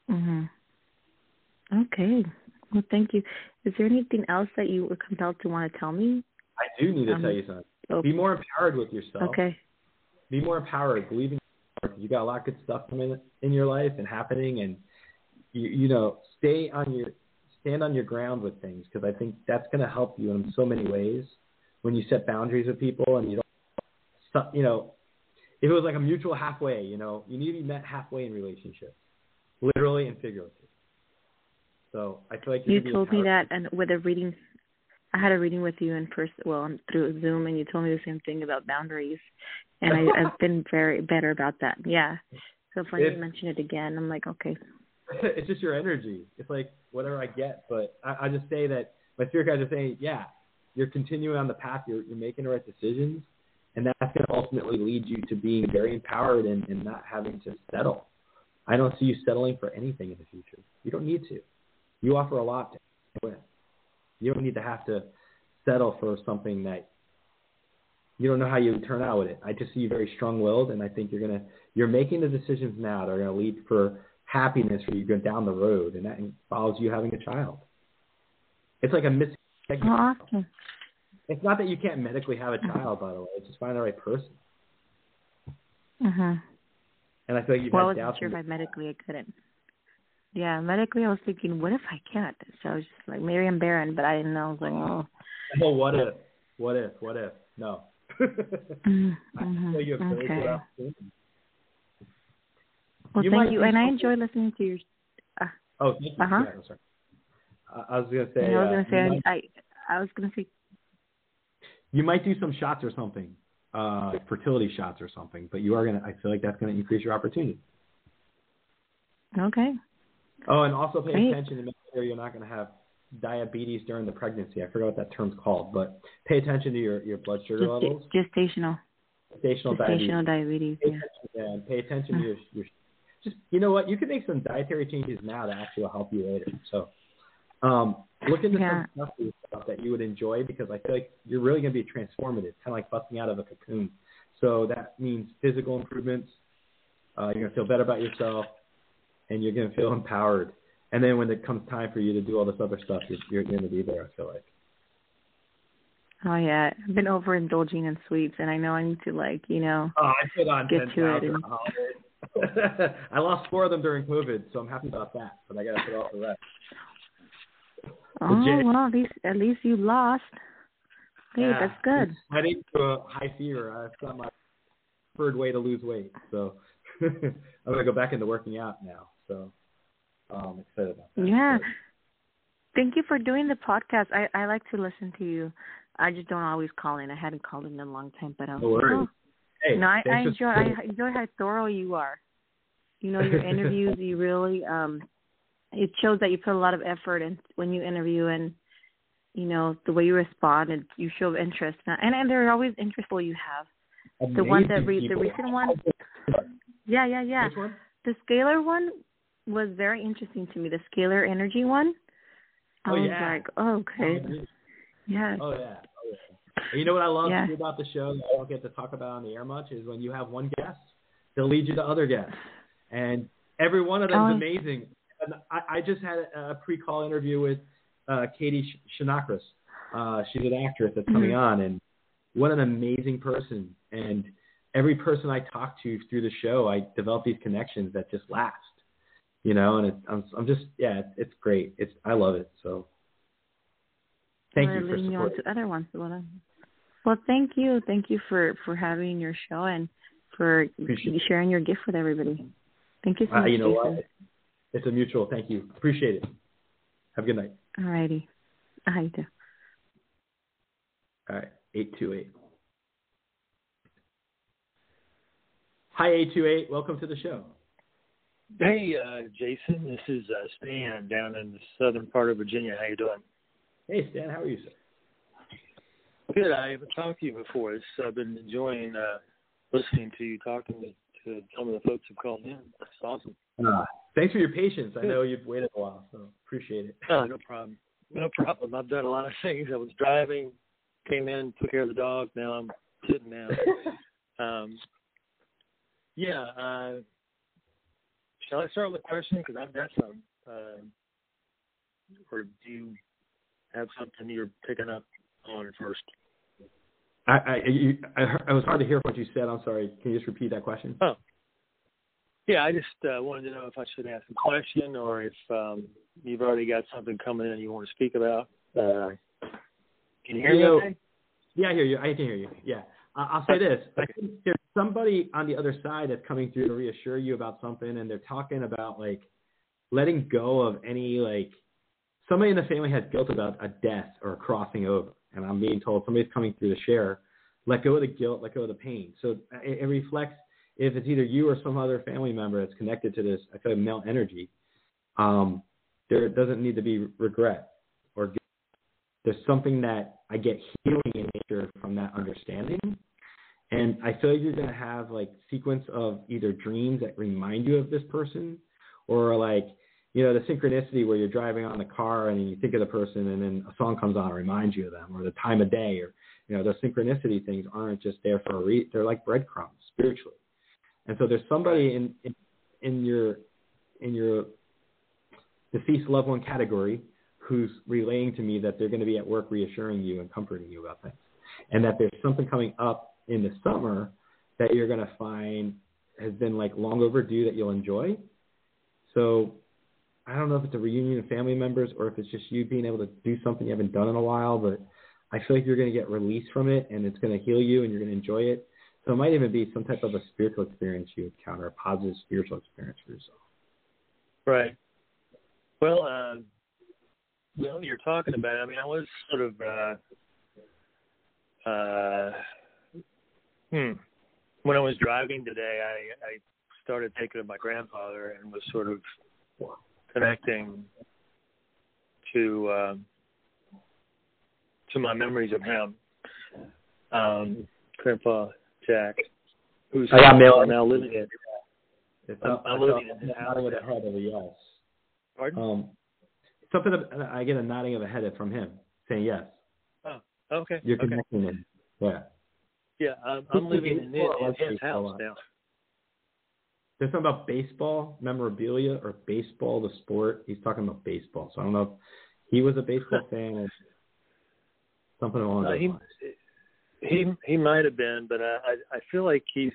Mm-hmm. Okay. Well, thank you. Is there anything else that you were compelled to want to tell me? I do need to tell you something. Be more empowered with yourself. Okay. Be more empowered. Believe in yourself. You got a lot of good stuff coming in your life and happening, and you know, stand on your ground with things, because I think that's going to help you in so many ways when you set boundaries with people, and you don't, you know, if it was like a mutual halfway, you know, you need to be met halfway in relationships, literally and figuratively. So I feel like you told me that, and with a reading, I had a reading with you in person, well, through Zoom, and you told me the same thing about boundaries, and I've been very better about that. Yeah. So if you mention it again, I'm like, okay. It's just your energy. It's like whatever I get, but I just say that my spirit guys are saying, yeah, you're continuing on the path, you're making the right decisions, and that's going to ultimately lead you to being very empowered and not having to settle. I don't see you settling for anything in the future. You don't need to. You offer a lot to win. You don't need to have to settle for something that you don't know how you would turn out with it. I just see you very strong-willed, and I think you're making the decisions now that are going to lead for happiness for you down the road, and that involves you having a child. It's like a missing segment. Awesome. It's not that you can't medically have a child, by the way. It's just find the right person. Uh-huh. And I feel like you've had doubts. I wasn't sure if I medically I couldn't. Yeah, medically I was thinking, what if I can't? So I was just like, maybe I'm barren, but I didn't know. I was like, oh. Well, what if? No. Mm-hmm. You have okay. Well, thank you, and I enjoy listening to your... thank you. Uh-huh. Yeah, I'm sorry. I was going to say... I was going to say... You might do some shots or something, fertility shots or something, but you are going to... I feel like that's going to increase your opportunity. Okay. Oh, and also pay attention to make sure you're not going to have diabetes during the pregnancy. I forgot what that term's called, but pay attention to your blood sugar levels. Gestational diabetes. Pay attention to your just, you know what? You can make some dietary changes now that actually will help you later. So look into some stuff that you would enjoy, because I feel like you're really going to be transformative, kind of like busting out of a cocoon. So that means physical improvements. You're going to feel better about yourself. And you're going to feel empowered. And then when it comes time for you to do all this other stuff, you're going to be there, I feel like. Oh, yeah. I've been overindulging in sweets, and I know I need to, like, you know, get to it. I lost 4 of them during COVID, so I'm happy about that. But I got to put off the rest. Oh, well, at least you lost. Hey, that's good. I'm heading to a high fever. That's not my preferred way to lose weight, so... I'm going to go back into working out now. So excited about that. Yeah. Thank you for doing the podcast. I like to listen to you. I just don't always call in. I hadn't called in a long time, but no worries. Hey, no, I enjoy how thorough you are. You know, your interviews, you really, it shows that you put a lot of effort in when you interview, and, you know, the way you respond and you show interest. And there are always interestful you have. Amazing. The recent one. Yeah. Which one? The scalar one was very interesting to me, the scalar energy one. I was like, oh, okay. Yeah. Oh, yeah. You know what I love to do about the show that I don't get to talk about on the air much is when you have one guest, they'll lead you to other guests. And every one of them is amazing. And I just had a pre-call interview with Katie Shinakris. She's an actress that's coming on. And what an amazing person. And every person I talk to through the show, I develop these connections that just last. You know, and it's great. I love it. So, thank you for supporting other ones. Well, thank you for having your show and for sharing your gift with everybody. Thank you so much. You know what? It's a mutual. Thank you. Appreciate it. Have a good night. All righty. How you do? All right. 828. Hi, 828. Welcome to the show. Hey, Jason, this is Stan down in the southern part of Virginia. How you doing? Hey, Stan, how are you, sir? Good. I haven't talked to you before. I've been enjoying listening to you talking to some of the folks who've called in. That's awesome. Thanks for your patience. Good. I know you've waited a while, so appreciate it. Oh, no problem. I've done a lot of things. I was driving, came in, took care of the dog. Now I'm sitting down. Shall I start with a question? Because I've got some. Or do you have something you're picking up on first? I was hard to hear what you said. I'm sorry. Can you just repeat that question? Oh. Yeah, I just wanted to know if I should ask a question or if you've already got something coming in you want to speak about. Can you hear me okay? Yeah, I hear you. I can hear you. Yeah. I'll say this. Okay. I think there's somebody on the other side that's coming through to reassure you about something, and they're talking about, like, letting go of any, like, somebody in the family has guilt about a death or a crossing over, and I'm being told somebody's coming through to share, let go of the guilt, let go of the pain. So it reflects if it's either you or some other family member that's connected to this, I feel like male energy, there doesn't need to be regret or guilt. There's something that I get healing in nature from that understanding. And I feel like you're going to have, like, sequence of either dreams that remind you of this person or, like, you know, the synchronicity where you're driving on the car and you think of the person and then a song comes on and reminds you of them, or the time of day, or, you know, those synchronicity things aren't just there for a reason. They're like breadcrumbs spiritually. And so there's somebody in your deceased loved one category who's relaying to me that they're going to be at work reassuring you and comforting you about things, and that there's something coming up in the summer that you're going to find has been, like, long overdue that you'll enjoy. So I don't know if it's a reunion of family members or if it's just you being able to do something you haven't done in a while, but I feel like you're going to get release from it, and it's going to heal you, and you're going to enjoy it. So it might even be some type of a spiritual experience you encounter, a positive spiritual experience for yourself. Right. Well, well, you're talking about, I mean, I was sort of, when I was driving today, I started thinking of my grandfather and was sort of connecting to my memories of him, Grandpa Jack, who's now living in. I'm living in his house. Pardon? Something I get a nodding of a head from him saying yes. Oh, okay. You're connecting him. Yeah. Yeah, I'm living in his house now. There's something about baseball memorabilia or baseball, the sport. He's talking about baseball, so I don't know if he was a baseball fan or something along those lines. He might have been, but I feel like he's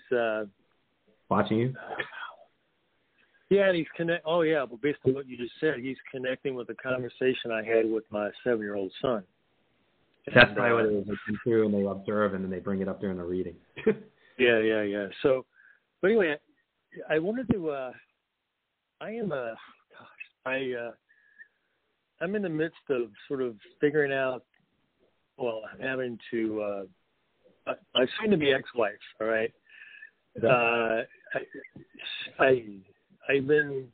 watching you. Yeah, and he's Oh yeah, but based on what you just said, he's connecting with a conversation I had with my 7-year-old son. That's probably what it is. They come through and they observe, and then they bring it up during the reading. Yeah. So, but anyway, I wanted to. I am a I'm in the midst of sort of figuring out, well, having to, I seem to be ex-wife, all right? I've been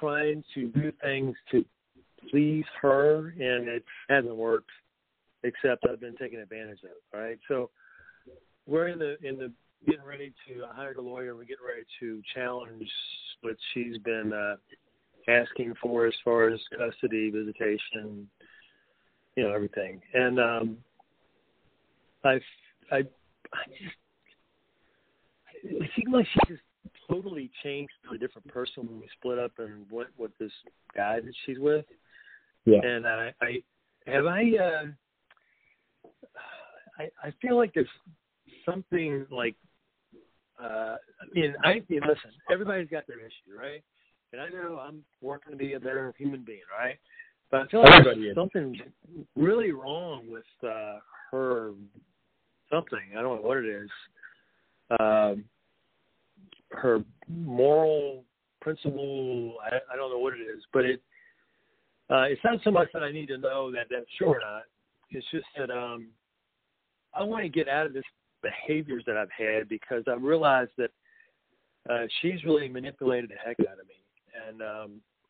trying to do things to please her, and it hasn't worked, except I've been taking advantage of it, all right? So we're in the getting ready to hire a lawyer. We're getting ready to challenge what she's been asking for as far as custody, visitation, you know, everything. And I seemed like she just totally changed to a different person when we split up and went with this guy that she's with. Yeah. And I feel like there's something like, listen, everybody's got their issue, right? And I know I'm working to be a better human being, right? But I feel like there's something really wrong with her something. I don't know what it is. Her moral principle, I don't know what it is. But it's not so much that I need to know that that's true or not. It's just that I want to get out of this behaviors that I've had, because I've realized that she's really manipulated the heck out of me, and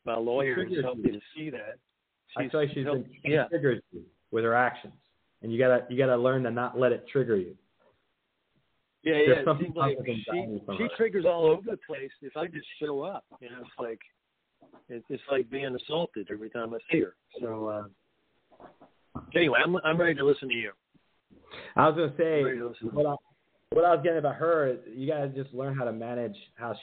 my lawyer has helped me to see that. I feel like she's triggered you with her actions, and you gotta learn to not let it trigger you. Yeah, yeah. It seems like she triggers all over the place if I just show up. You know, it's like being assaulted every time I see her. So anyway, I'm ready to listen to you. I was going to say, what I was getting about her is you got to just learn how to manage how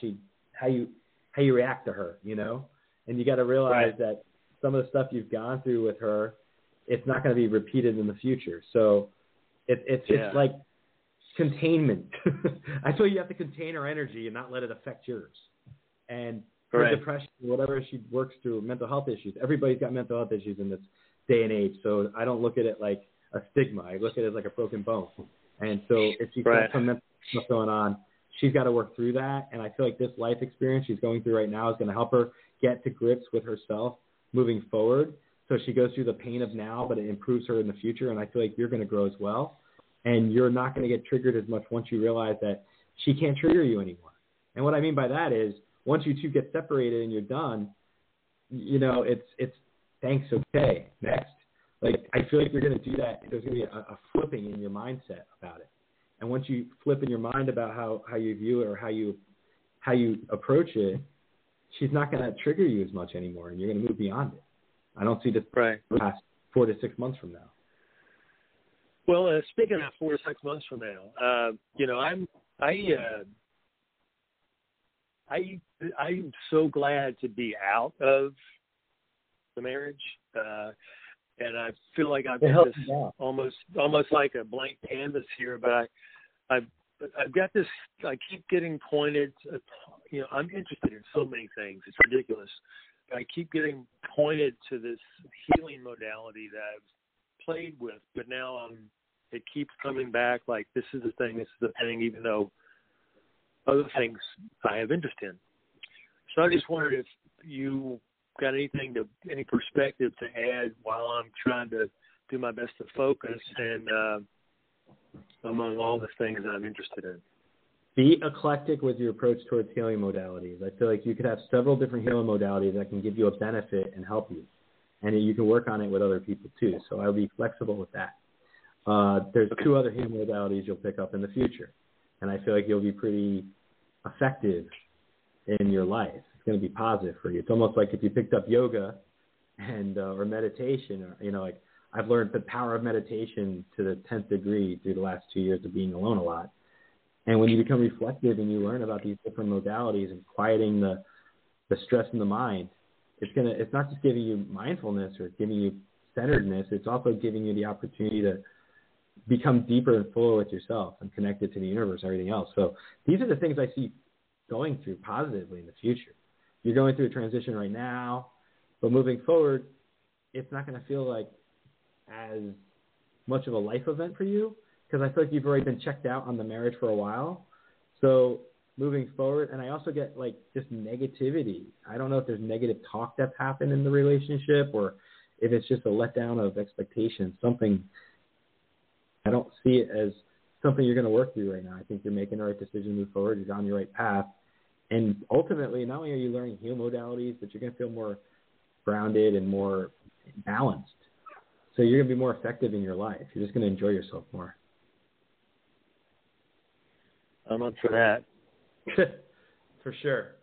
you react to her, you know? And you got to realize that some of the stuff you've gone through with her, it's not going to be repeated in the future. So it's like containment. I told you, you have to contain her energy and not let it affect yours. And her depression, whatever she works through, mental health issues, everybody's got mental health issues in this day and age. So I don't look at it like a stigma. I look at it as like a broken bone. And so if she's got some mental stuff going on, she's got to work through that. And I feel like this life experience she's going through right now is going to help her get to grips with herself moving forward. So she goes through the pain of now, but it improves her in the future. And I feel like you're going to grow as well. And you're not going to get triggered as much once you realize that she can't trigger you anymore. And what I mean by that is once you two get separated and you're done, you know, it's thanks. Okay. Next. Like, I feel like you're going to do that. There's going to be a flipping in your mindset about it. And once you flip in your mind about how you view it or how you approach it, she's not going to trigger you as much anymore, and you're going to move beyond it. I don't see this past 4 to 6 months from now. Well, speaking of 4 to 6 months from now, you know, I'm so glad to be out of the marriage. And I feel like I've got this almost like a blank canvas here, but I've got this. I keep getting pointed. You know, I'm interested in so many things. It's ridiculous. I keep getting pointed to this healing modality that I've played with, but now it keeps coming back. Like, this is the thing. This is the thing. Even though other things I have interest in. So I just wondered if you got any perspective to add while I'm trying to do my best to focus and among all the things that I'm interested in. Be eclectic with your approach towards healing modalities. I feel like you could have several different healing modalities that can give you a benefit and help you, and you can work on it with other people too. So I'll be flexible with that. There's 2 other healing modalities you'll pick up in the future, and I feel like you'll be pretty effective in your life. Going to be positive for you. It's almost like if you picked up yoga and or meditation, or, you know, like I've learned the power of meditation to the 10th degree through the last 2 years of being alone a lot. And when you become reflective and you learn about these different modalities and quieting the stress in the mind, it's not just giving you mindfulness or giving you centeredness, it's also giving you the opportunity to become deeper and fuller with yourself and connected to the universe and everything else. So these are the things I see going through positively in the future. You're going through a transition right now, but moving forward, it's not going to feel like as much of a life event for you, because I feel like you've already been checked out on the marriage for a while. So moving forward. And I also get like just negativity. I don't know if there's negative talk that's happened in the relationship or if it's just a letdown of expectations. Something, I don't see it as something you're going to work through right now. I think you're making the right decision to move forward. You're on your right path. And ultimately, not only are you learning healing modalities, but you're going to feel more grounded and more balanced. So you're going to be more effective in your life. You're just going to enjoy yourself more. I'm up for that. For sure.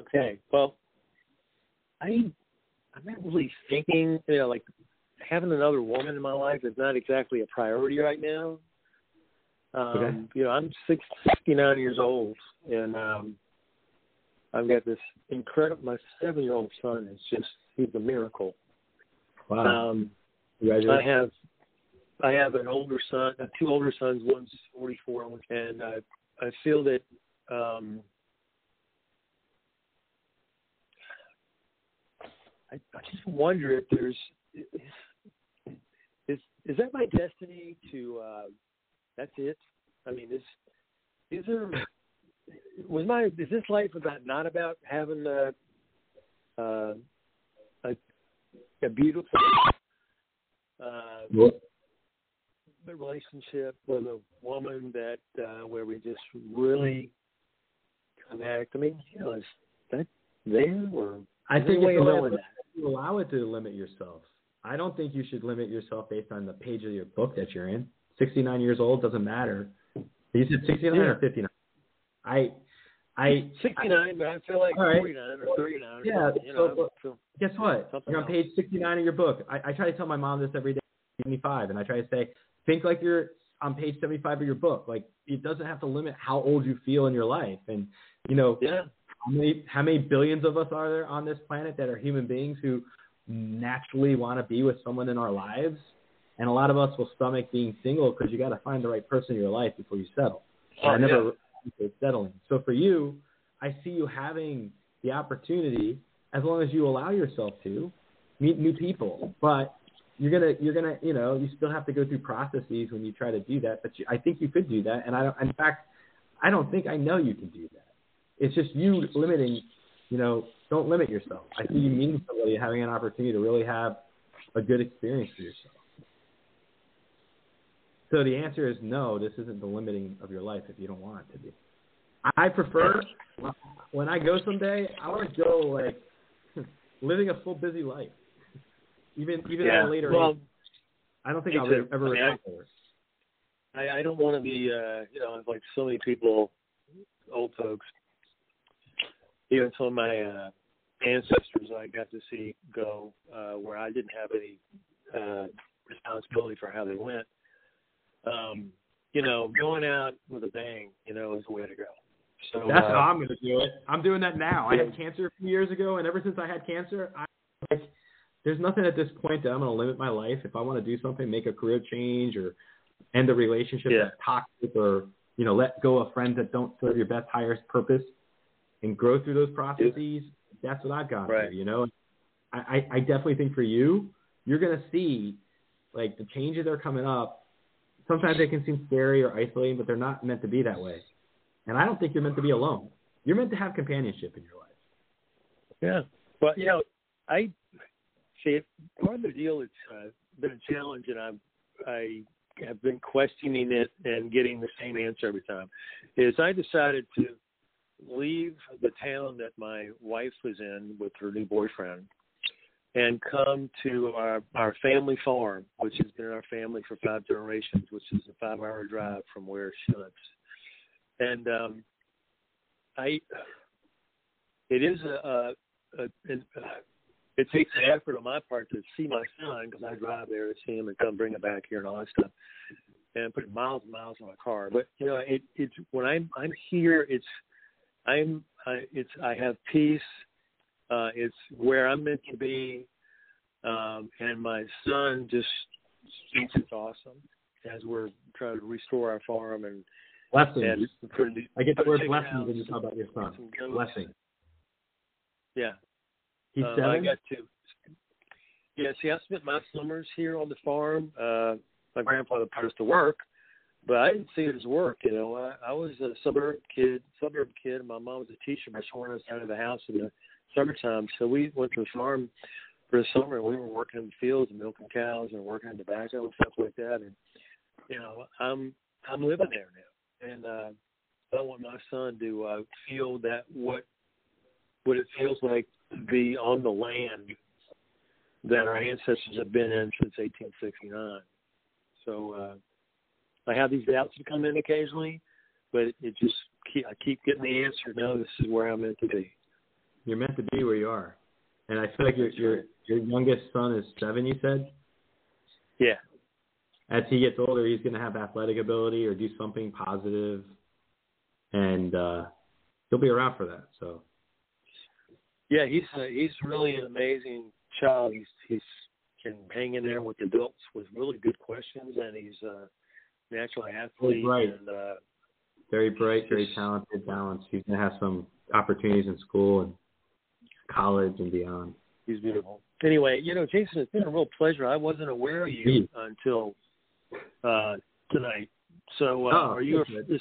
Okay. Well, I'm not really thinking, you know, like having another woman in my life is not exactly a priority right now. Okay. You know, I'm 69 years old, and I've got this incredible, my 7-year-old son is just, he's a miracle. Wow. I have an older son, two older sons, one's 44, and I feel that I just wonder if there's is that my destiny to that's it? I mean, is this life not about having a beautiful the relationship with a woman that where we just really connect? I mean, you know, is that there? Or I think you allow it to limit yourself. I don't think you should limit yourself based on the page of your book that you're in. 69 years old doesn't matter. You said 69 or 59? I 69, but I feel like 49 or 39. Yeah. You know, so guess what? You're on page 69 of your book. I try to tell my mom this every day. 75, and I try to say, think like you're on page 75 of your book. Like, it doesn't have to limit how old you feel in your life. And you know, how many billions of us are there on this planet that are human beings who naturally want to be with someone in our lives? And a lot of us will stomach being single because you got to find the right person in your life before you settle. I never say settling. So for you, I see you having the opportunity, as long as you allow yourself to meet new people. But you're gonna, you know, you still have to go through processes when you try to do that. But I think you could do that, and I know you can do that. It's just you limiting, you know, don't limit yourself. I see you meeting somebody, having an opportunity to really have a good experience for yourself. So the answer is no, this isn't the limiting of your life if you don't want it to be. I prefer, when I go someday, I want to go like living a full busy life. Even at a later age, I don't think I'll ever retire. I don't want to be, you know, like so many people, old folks. Even some of my ancestors I got to see go where I didn't have any responsibility for how they went. You know, going out with a bang, you know, is the way to go. So that's how I'm going to do it. I'm doing that now. I had cancer a few years ago, and ever since I had cancer, there's nothing at this point that I'm going to limit my life. If I want to do something, make a career change or end a relationship that's toxic, or, you know, let go of friends that don't serve your best, highest purpose, and grow through those processes, that's what I've gone through, you know. I definitely think for you, you're going to see, like, the changes that are coming up. Sometimes they can seem scary or isolating, but they're not meant to be that way. And I don't think you're meant to be alone. You're meant to have companionship in your life. Yeah. But, you know, I see part of the deal, it's been a challenge, and I have been questioning it and getting the same answer every time, is I decided to leave the town that my wife was in with her new boyfriend and come to our family farm, which has been in our family for 5 generations, which is a 5-hour drive from where she lives. And it takes an effort on my part to see my son, because I drive there to see him and come bring him back here and all that stuff, and put miles and miles on my car. But you know, it's when I'm here, I have peace. It's where I'm meant to be, and my son just thinks it's awesome as we're trying to restore our farm and blessings. I get the word blessings when you talk about your son. Blessing. Yeah. He's 7? I got 2. Yeah, see, I spent my summers here on the farm. my grandfather put us to work, but I didn't see it as work. You know, I was a suburb kid. And my mom was a teacher, but she wanted us out of the house in the summertime. So we went to a farm for the summer, and we were working in the fields and milking cows and working in tobacco and stuff like that. And you know, I'm living there now, and I want my son to feel that what it feels like to be on the land that our ancestors have been in since 1869. So I have these doubts that come in occasionally, but I keep getting the answer. No, this is where I'm meant to be. You're meant to be where you are, and I feel like your youngest son is 7. You said, yeah. As he gets older, he's going to have athletic ability or do something positive, and he'll be around for that. So, yeah, he's really an amazing child. He's can hang in there with adults with really good questions, and he's a natural athlete. Right. And, very bright, very talented, balanced. He's going to have some opportunities in school and college and beyond. He's beautiful. Anyway, you know, Jason, it's been a real pleasure. I wasn't aware of you until tonight. So, are you? This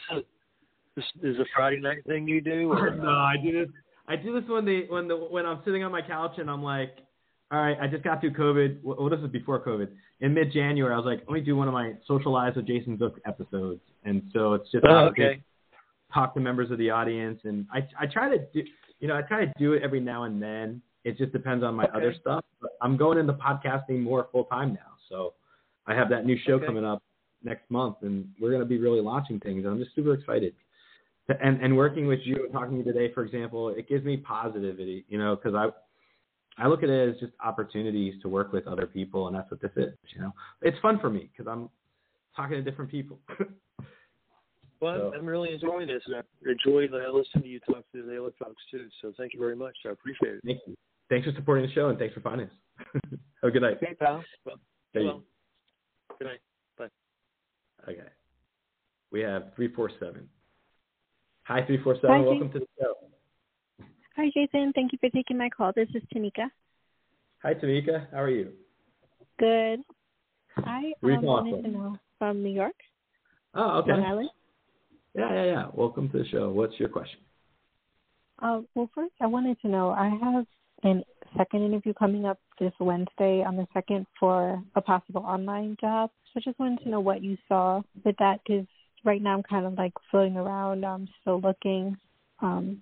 is a Friday night thing you do? Or? No, I do this. I do this when I'm sitting on my couch and I'm like, all right, I just got through COVID. Well, this is before COVID. In mid-January, I was like, let me do one of my Socialize with Jason Zuk episodes, and so it's just talk to members of the audience, and I try to do it every now and then. It just depends on my other stuff. But I'm going into podcasting more full-time now. So I have that new show coming up next month, and we're going to be really launching things. And I'm just super excited. And working with you and talking to you today, for example, it gives me positivity, you know, because I look at it as just opportunities to work with other people, and that's what this is, you know. It's fun for me because I'm talking to different people. Well, so. I'm really enjoying this, and I enjoy listening to you talk to the other folks, too. So thank you very much. I appreciate it. Thank you. Thanks for supporting the show, and thanks for finding us. Have a good night. Okay, pal. Well, good night. Bye. Okay. We have 347. Hi, 347. Hi, welcome to the show. Hi, Jason. Thank you for taking my call. This is Tanika. Hi, Tanika. How are you? Good. I wanted to know from New York. Oh, okay. Long Island. Yeah. Welcome to the show. What's your question? Well, first, I wanted to know, I have a second interview coming up this Wednesday on the 2nd for a possible online job. So I just wanted to know what you saw with that, because right now I'm kind of like floating around. I'm still looking. Things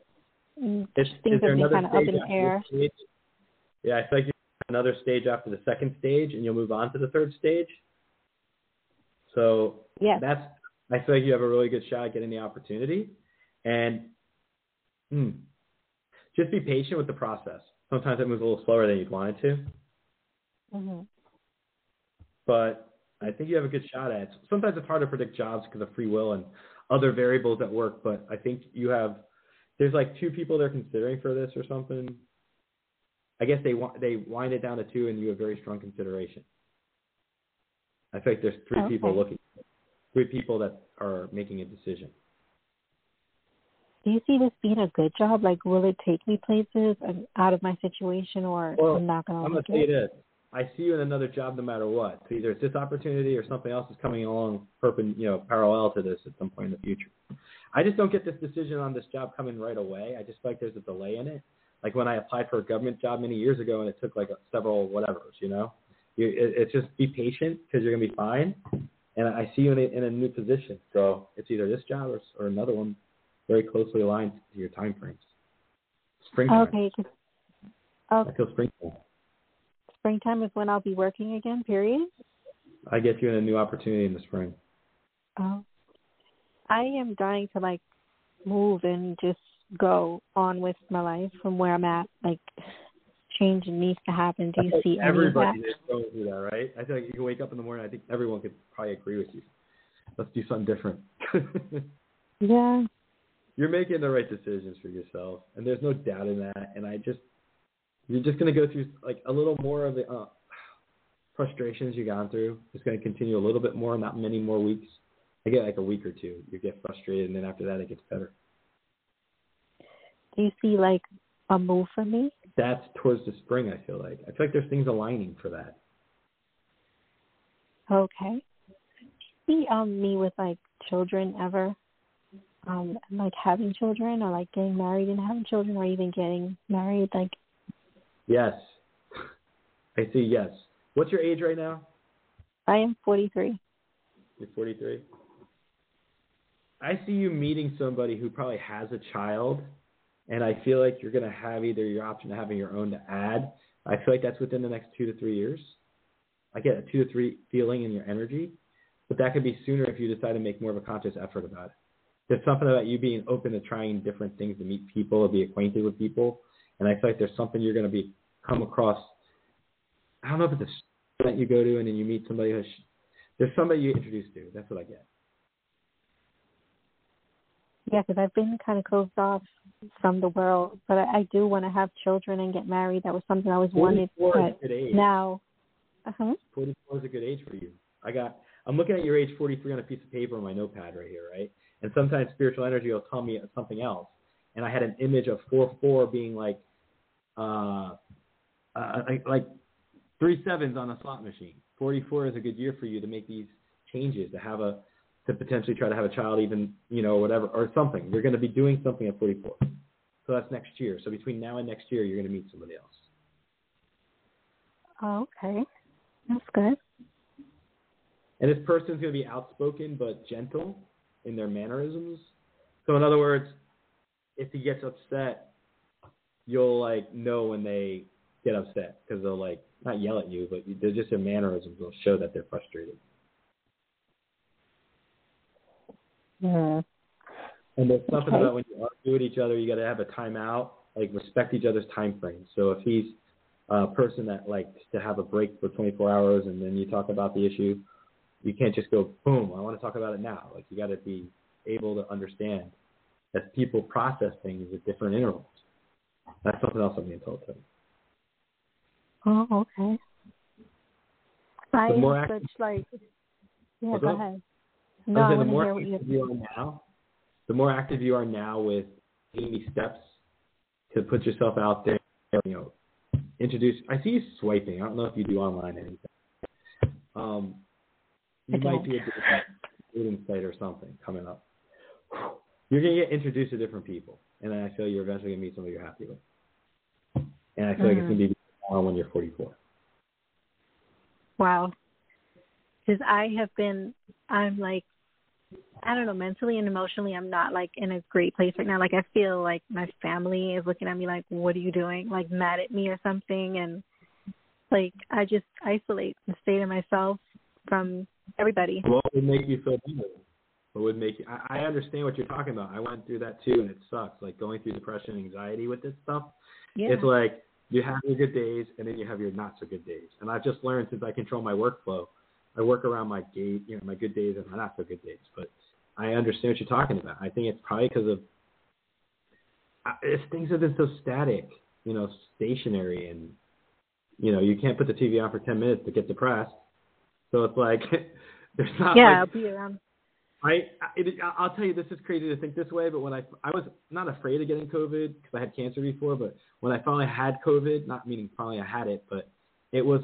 are kind of up in the air. Yeah, I feel like you have another stage after the second stage, and you'll move on to the third stage. So yeah, I feel like you have a really good shot at getting the opportunity. And just be patient with the process. Sometimes it moves a little slower than you'd want it to. Mm-hmm. But I think you have a good shot at it. Sometimes it's hard to predict jobs because of free will and other variables at work, but I think there's like 2 people they're considering for this or something. I guess they wind it down to 2, and you have very strong consideration. I think there's 3 people looking. 3 people that are making a decision. Do you see this being a good job? Like, will it take me places and out of my situation, or I'm not going to like it? I'm going to say this. I see you in another job no matter what. So either it's this opportunity or something else is coming along parallel to this at some point in the future. I just don't get this decision on this job coming right away. I just feel like there's a delay in it. Like when I applied for a government job many years ago, and it took like several whatevers, you know? It's just be patient because you're going to be fine. And I see you in a new position. So it's either this job or another one very closely aligned to your time frames. Springtime. Okay. I feel springtime. Springtime is when I'll be working again, period? I get you in a new opportunity in the spring. Oh. I am dying to, like, move and just go on with my life from where I'm at. Like, change needs to happen. Do you see everybody is going through that, right? I feel like you can wake up in the morning. I think everyone could probably agree with you. Let's do something different. Yeah. You're making the right decisions for yourself, and there's no doubt in that. And you're just going to go through like a little more of the frustrations you've gone through. It's going to continue a little bit more, not many more weeks. I get like a week or 2. You get frustrated, and then after that, it gets better. Do you see like a move for me? That's towards the spring, I feel like. I feel like there's things aligning for that. Okay. see me with like children ever, like having children or like getting married and having children or even getting married. Like, yes, I see. Yes. What's your age right now? I am 43. You're 43. I see you meeting somebody who probably has a child, and I feel like you're going to have either your option of having your own to add. I feel like that's within the next 2 to 3 years. I get a 2 to 3 feeling in your energy, but that could be sooner if you decide to make more of a conscious effort about it. There's something about you being open to trying different things, to meet people or be acquainted with people, and I feel like there's something you're going to be come across. I don't know if it's a that you go to and then you meet somebody who's there's somebody you introduced to. That's what I get. Yeah, because I've been kind of closed off from the world, but I do want to have children and get married. That was something I always wanted. Now, 44 is a good age for you. I'm looking at your age 43 on a piece of paper on my notepad right here, right? And sometimes spiritual energy will tell me something else. And I had an image of 44 being like 3 sevens on a slot machine. 44 is a good year for you to make these changes, to potentially try to have a child, even, whatever, or something. You're going to be doing something at 44. So that's next year. So between now and next year, you're going to meet somebody else. Oh, okay. That's good. And this person's going to be outspoken but gentle in their mannerisms. So in other words, if he gets upset, you'll, know when they get upset because they'll, not yell at you, but they're just their mannerisms will show that they're frustrated. Yeah. And there's something about when you argue with each other, you got to have a timeout, respect each other's time frame. So if he's a person that likes to have a break for 24 hours and then you talk about the issue, you can't just go, boom, I want to talk about it now. You got to be able to understand that people process things at different intervals. That's something else I'm being told to. Oh, okay. Go ahead. No, the more active you are now, with any steps to put yourself out there, introduce. I see you swiping. I don't know if you do online anything. You might be a dating site or something coming up. You're gonna get introduced to different people, and then I feel you're eventually gonna meet somebody you're happy with. And I feel like it's gonna be tomorrow when you're 44. Wow, because I don't know, mentally and emotionally, I'm not, in a great place right now. I feel like my family is looking at me like, what are you doing? Mad at me or something. And, I just isolate and stay to myself from everybody. What would make you feel better? I understand what you're talking about. I went through that, too, and it sucks. Going through depression and anxiety with this stuff. Yeah. It's you have your good days, and then you have your not-so-good days. And I've just learned since I control my workflow, I work around my my good days and my not so good days, but I understand what you're talking about. I think it's probably because of things have been so static, stationary, and you can't put the TV on for 10 minutes to get depressed. So it's there's not. Yeah, I'll be around. I'll tell you, this is crazy to think this way, but when I was not afraid of getting COVID because I had cancer before, but when I finally had COVID, not meaning finally I had it, but it was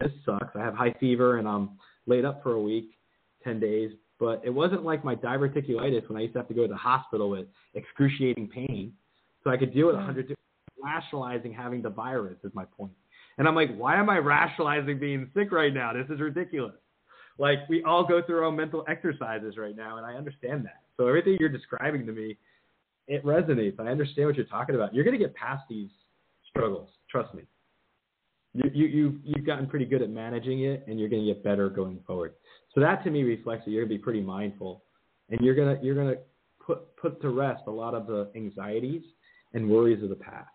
this sucks. I have high fever and I'm laid up for a week, 10 days. But it wasn't like my diverticulitis when I used to have to go to the hospital with excruciating pain. So I could deal with 100 rationalizing having the virus is my point. And I'm why am I rationalizing being sick right now? This is ridiculous. We all go through our own mental exercises right now, and I understand that. So everything you're describing to me, it resonates. I understand what you're talking about. You're going to get past these struggles. Trust me. You've gotten pretty good at managing it, and you're going to get better going forward. So that to me reflects that you're going to be pretty mindful, and you're going to put to rest a lot of the anxieties and worries of the past.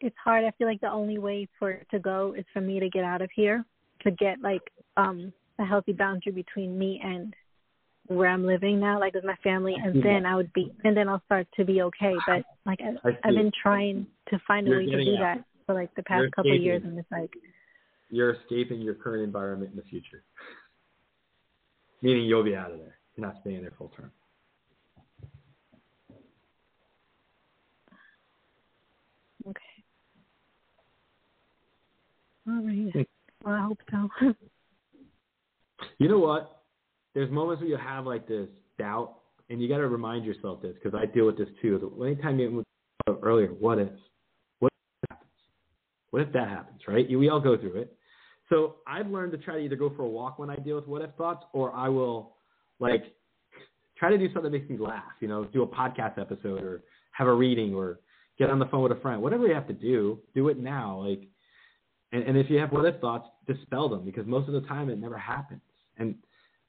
It's hard. I feel like the only way for it to go is for me to get out of here, to get a healthy boundary between me and where I'm living now, with my family, and then then I'll start to be okay. But I've been trying to find a way to do that for the past couple of years, and it's you're escaping your current environment in the future. Meaning you'll be out of there. You're not staying there full term. Okay. All right. Well, I hope so. You know what? There's moments where you have like this doubt, and you got to remind yourself this, because I deal with this too. Anytime you went earlier, what if? What if that happens? What if that happens, right? We all go through it. So I've learned to try to either go for a walk when I deal with what if thoughts, or I will like try to do something that makes me laugh, you know, do a podcast episode or have a reading or get on the phone with a friend. Whatever you have to do, do it now. Like, and if you have what if thoughts, dispel them, because most of the time it never happens. And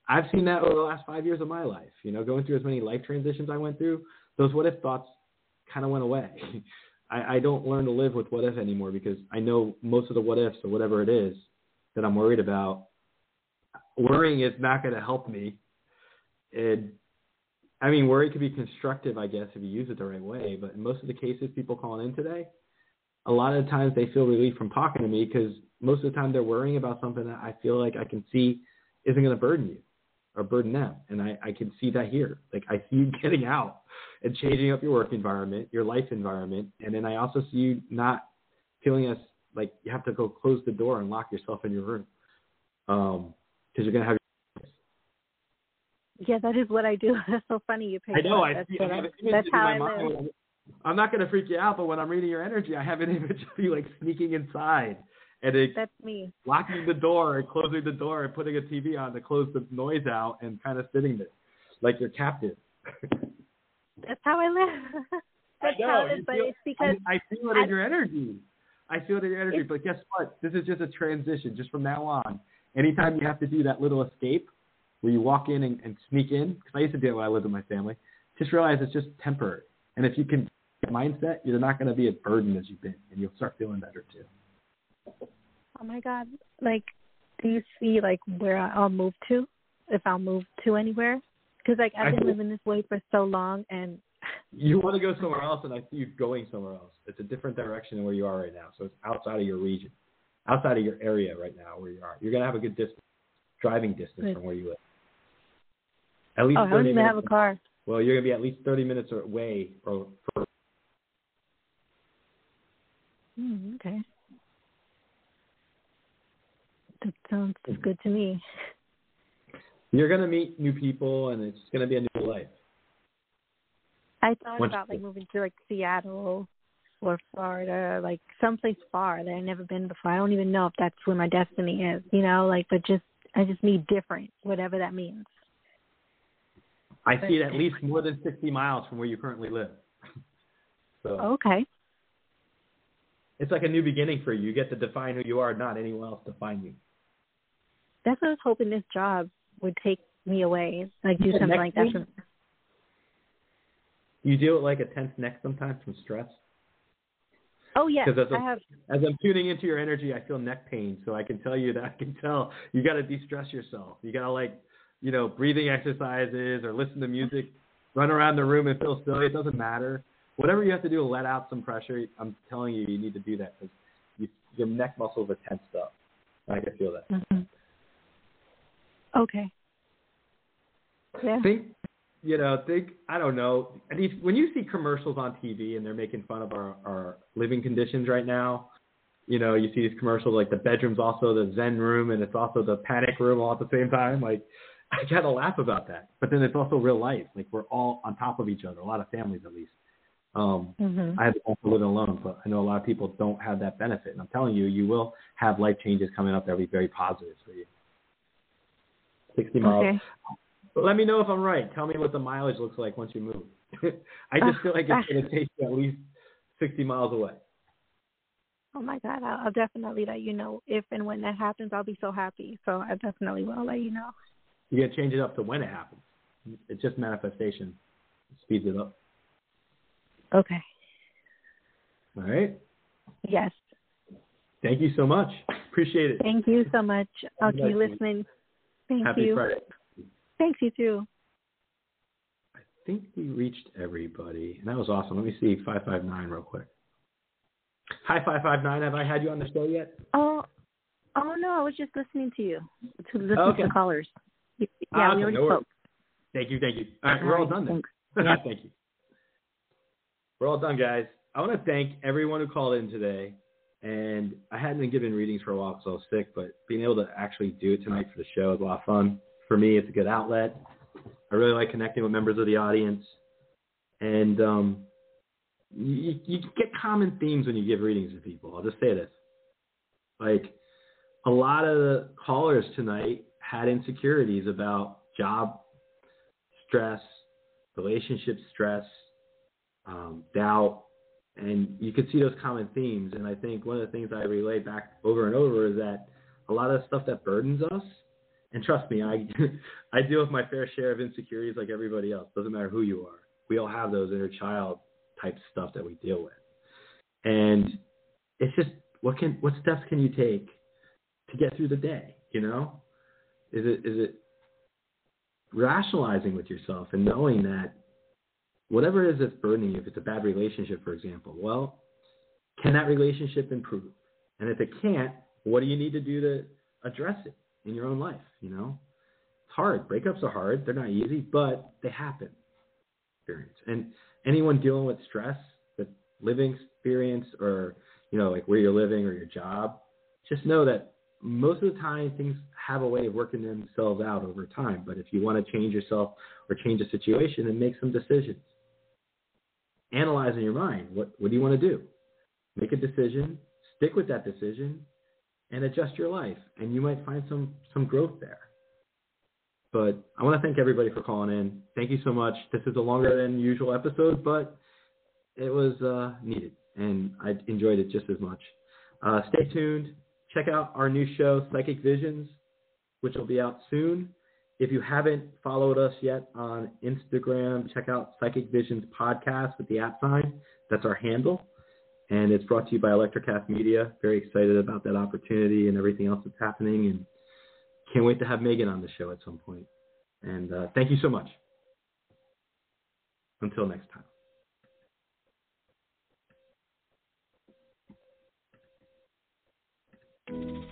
I've seen that over the last 5 years of my life, you know, going through as many life transitions I went through, those what if thoughts kind of went away. I don't learn to live with what if anymore, because I know most of the what ifs or whatever it is that I'm worried about, worrying is not going to help me. I mean, worry could be constructive, I guess, if you use it the right way. But in most of the cases, people calling in today, a lot of the times they feel relief from talking to me, because most of the time they're worrying about something that I feel like I can see isn't going to burden you or burden them. And I can see that here. Like, I see you getting out and changing up your work environment, your life environment. And then I also see you not feeling as like you have to go close the door and lock yourself in your room, because you're going to have. Yeah, that is what I do. That's so funny. You picked I know. Up. I have an image in my mind. I'm not going to freak you out, but when I'm reading your energy, I have an image of you like sneaking inside and that's me. Locking the door and closing the door and putting a TV on to close the noise out and kind of sitting there like you're captive. That's how I live. I feel it in your energy. I feel it in your energy. But guess what? This is just a transition. Just from now on, anytime you have to do that little escape, where you walk in and sneak in, because I used to do it when I lived with my family, just realize it's just temporary. And if you can get a mindset, you're not going to be as burdened as you've been, and you'll start feeling better too. Oh, my God. Like, do you see, like, where I'll move to, if I'll move to anywhere? Because, like, I've been living this way for so long, and... You want to go somewhere else, and I see you going somewhere else. It's a different direction than where you are right now. So it's outside of your region, outside of your area right now where you are. You're going to have a good distance, driving distance from where you live. At least 30 minutes. I don't have a car. Well, you're going to be at least 30 minutes away. Okay. That sounds good to me. You're going to meet new people, and it's going to be a new life. I thought about like moving to like Seattle or Florida, like someplace far that I've never been before. I don't even know if that's where my destiny is, you know, like, but I just need different, whatever that means. I see it at least more than 60 miles from where you currently live. So okay. It's like a new beginning for you. You get to define who you are, not anyone else define you. That's what I was hoping this job would take me away. Like do something like that. You deal with like a tense neck sometimes from stress? Oh, yeah. Because as I'm tuning into your energy, I feel neck pain. So I can tell you that you got to de-stress yourself. You got to like... you know, breathing exercises or listen to music, run around the room and feel silly. It doesn't matter. Whatever you have to do to let out some pressure, I'm telling you, you need to do that because your neck muscles are tensed up. I can feel that. Mm-hmm. Okay. Yeah. Think, I don't know. At least when you see commercials on TV and they're making fun of our living conditions right now, you know, you see these commercials like the bedroom's also the Zen room and it's also the panic room all at the same time. Like, I got to laugh about that. But then it's also real life. Like, we're all on top of each other, a lot of families at least. I haven't lived alone, but I know a lot of people don't have that benefit. And I'm telling you, you will have life changes coming up that will be very positive for you. 60 miles. Okay. But let me know if I'm right. Tell me what the mileage looks like once you move. I just feel like it's going to take you at least 60 miles away. Oh, my God. I'll definitely let you know. If and when that happens, I'll be so happy. So I definitely will let you know. You got to change it up to when it happens. It's just manifestation. It speeds it up. Okay. All right. Yes. Thank you so much. Appreciate it. Thank you so much. I'll keep listening. Thank you. Happy Friday. Thanks, you too. I think we reached everybody. And that was awesome. Let me see 559 real quick. Hi, 559. Have I had you on the show yet? Oh no, I was just listening to you. To callers. Yeah, we already spoke. Thank you. All right, we're all done then. Thank you. We're all done, guys. I want to thank everyone who called in today. And I hadn't been giving readings for a while because I was sick, but being able to actually do it tonight for the show is a lot of fun. For me, it's a good outlet. I really like connecting with members of the audience. And you get common themes when you give readings to people. I'll just say this. Like, a lot of the callers tonight had insecurities about job stress, relationship stress, doubt, and you could see those common themes. And I think one of the things I relay back over and over is that a lot of the stuff that burdens us, and trust me, I deal with my fair share of insecurities like everybody else. Doesn't matter who you are. We all have those inner child type stuff that we deal with. And it's just, what steps can you take to get through the day? You know, is it rationalizing with yourself and knowing that whatever it is that's burdening you, if it's a bad relationship, for example, well, can that relationship improve? And if it can't, what do you need to do to address it in your own life? You know, it's hard. Breakups are hard. They're not easy, but they happen. Experience. And anyone dealing with stress, the living experience, or, you know, like where you're living or your job, just know that most of the time things have a way of working themselves out over time. But if you want to change yourself or change a situation, then make some decisions. Analyze in your mind. What do you want to do? Make a decision, stick with that decision, and adjust your life. And you might find some growth there. But I want to thank everybody for calling in. Thank you so much. This is a longer than usual episode, but it was needed. And I enjoyed it just as much. Stay tuned. Check out our new show, Psychic Visions, which will be out soon. If you haven't followed us yet on Instagram, check out Psychic Visions Podcast with the @ sign. That's our handle. And it's brought to you by ElectroCast Media. Very excited about that opportunity and everything else that's happening. And can't wait to have Megan on the show at some point. And thank you so much. Until next time.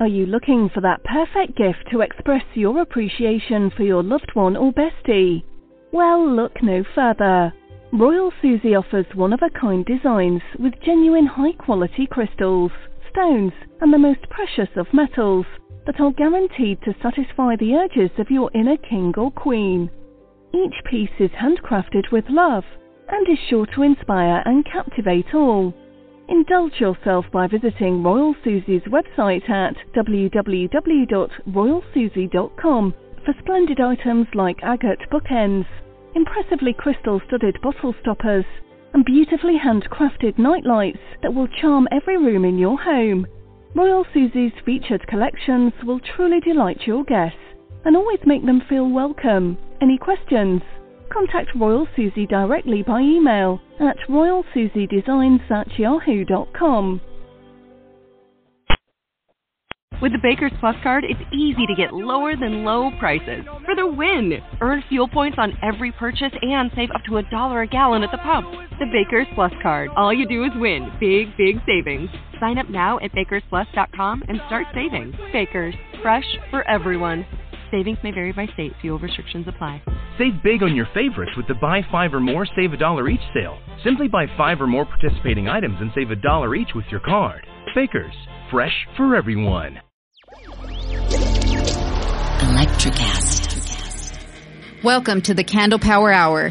Are you looking for that perfect gift to express your appreciation for your loved one or bestie? Well, look no further. Royal Susie offers one-of-a-kind designs with genuine high-quality crystals, stones, and the most precious of metals that are guaranteed to satisfy the urges of your inner king or queen. Each piece is handcrafted with love, and is sure to inspire and captivate all. Indulge yourself by visiting Royal Susie's website at www.royalsusie.com for splendid items like agate bookends, impressively crystal-studded bottle stoppers, and beautifully handcrafted nightlights that will charm every room in your home. Royal Susie's featured collections will truly delight your guests and always make them feel welcome. Any questions? Contact Royal Susie directly by email at royalsusiedesigns@yahoo.com. With the Baker's Plus Card, it's easy to get lower than low prices. For the win! Earn fuel points on every purchase and save up to $1 a gallon at the pump. The Baker's Plus Card. All you do is win. Big, big savings. Sign up now at bakersplus.com and start saving. Baker's. Fresh for everyone. Savings may vary by state. Fuel restrictions apply. Save big on your favorites with the Buy 5 or More, Save $1 each sale. Simply buy 5 or more participating items and save $1 each with your card. Baker's. Fresh for everyone. ElectroCast. Welcome to the Candle Power Hour.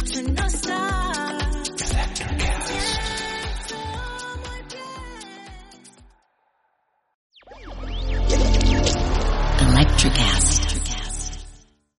Electrocast.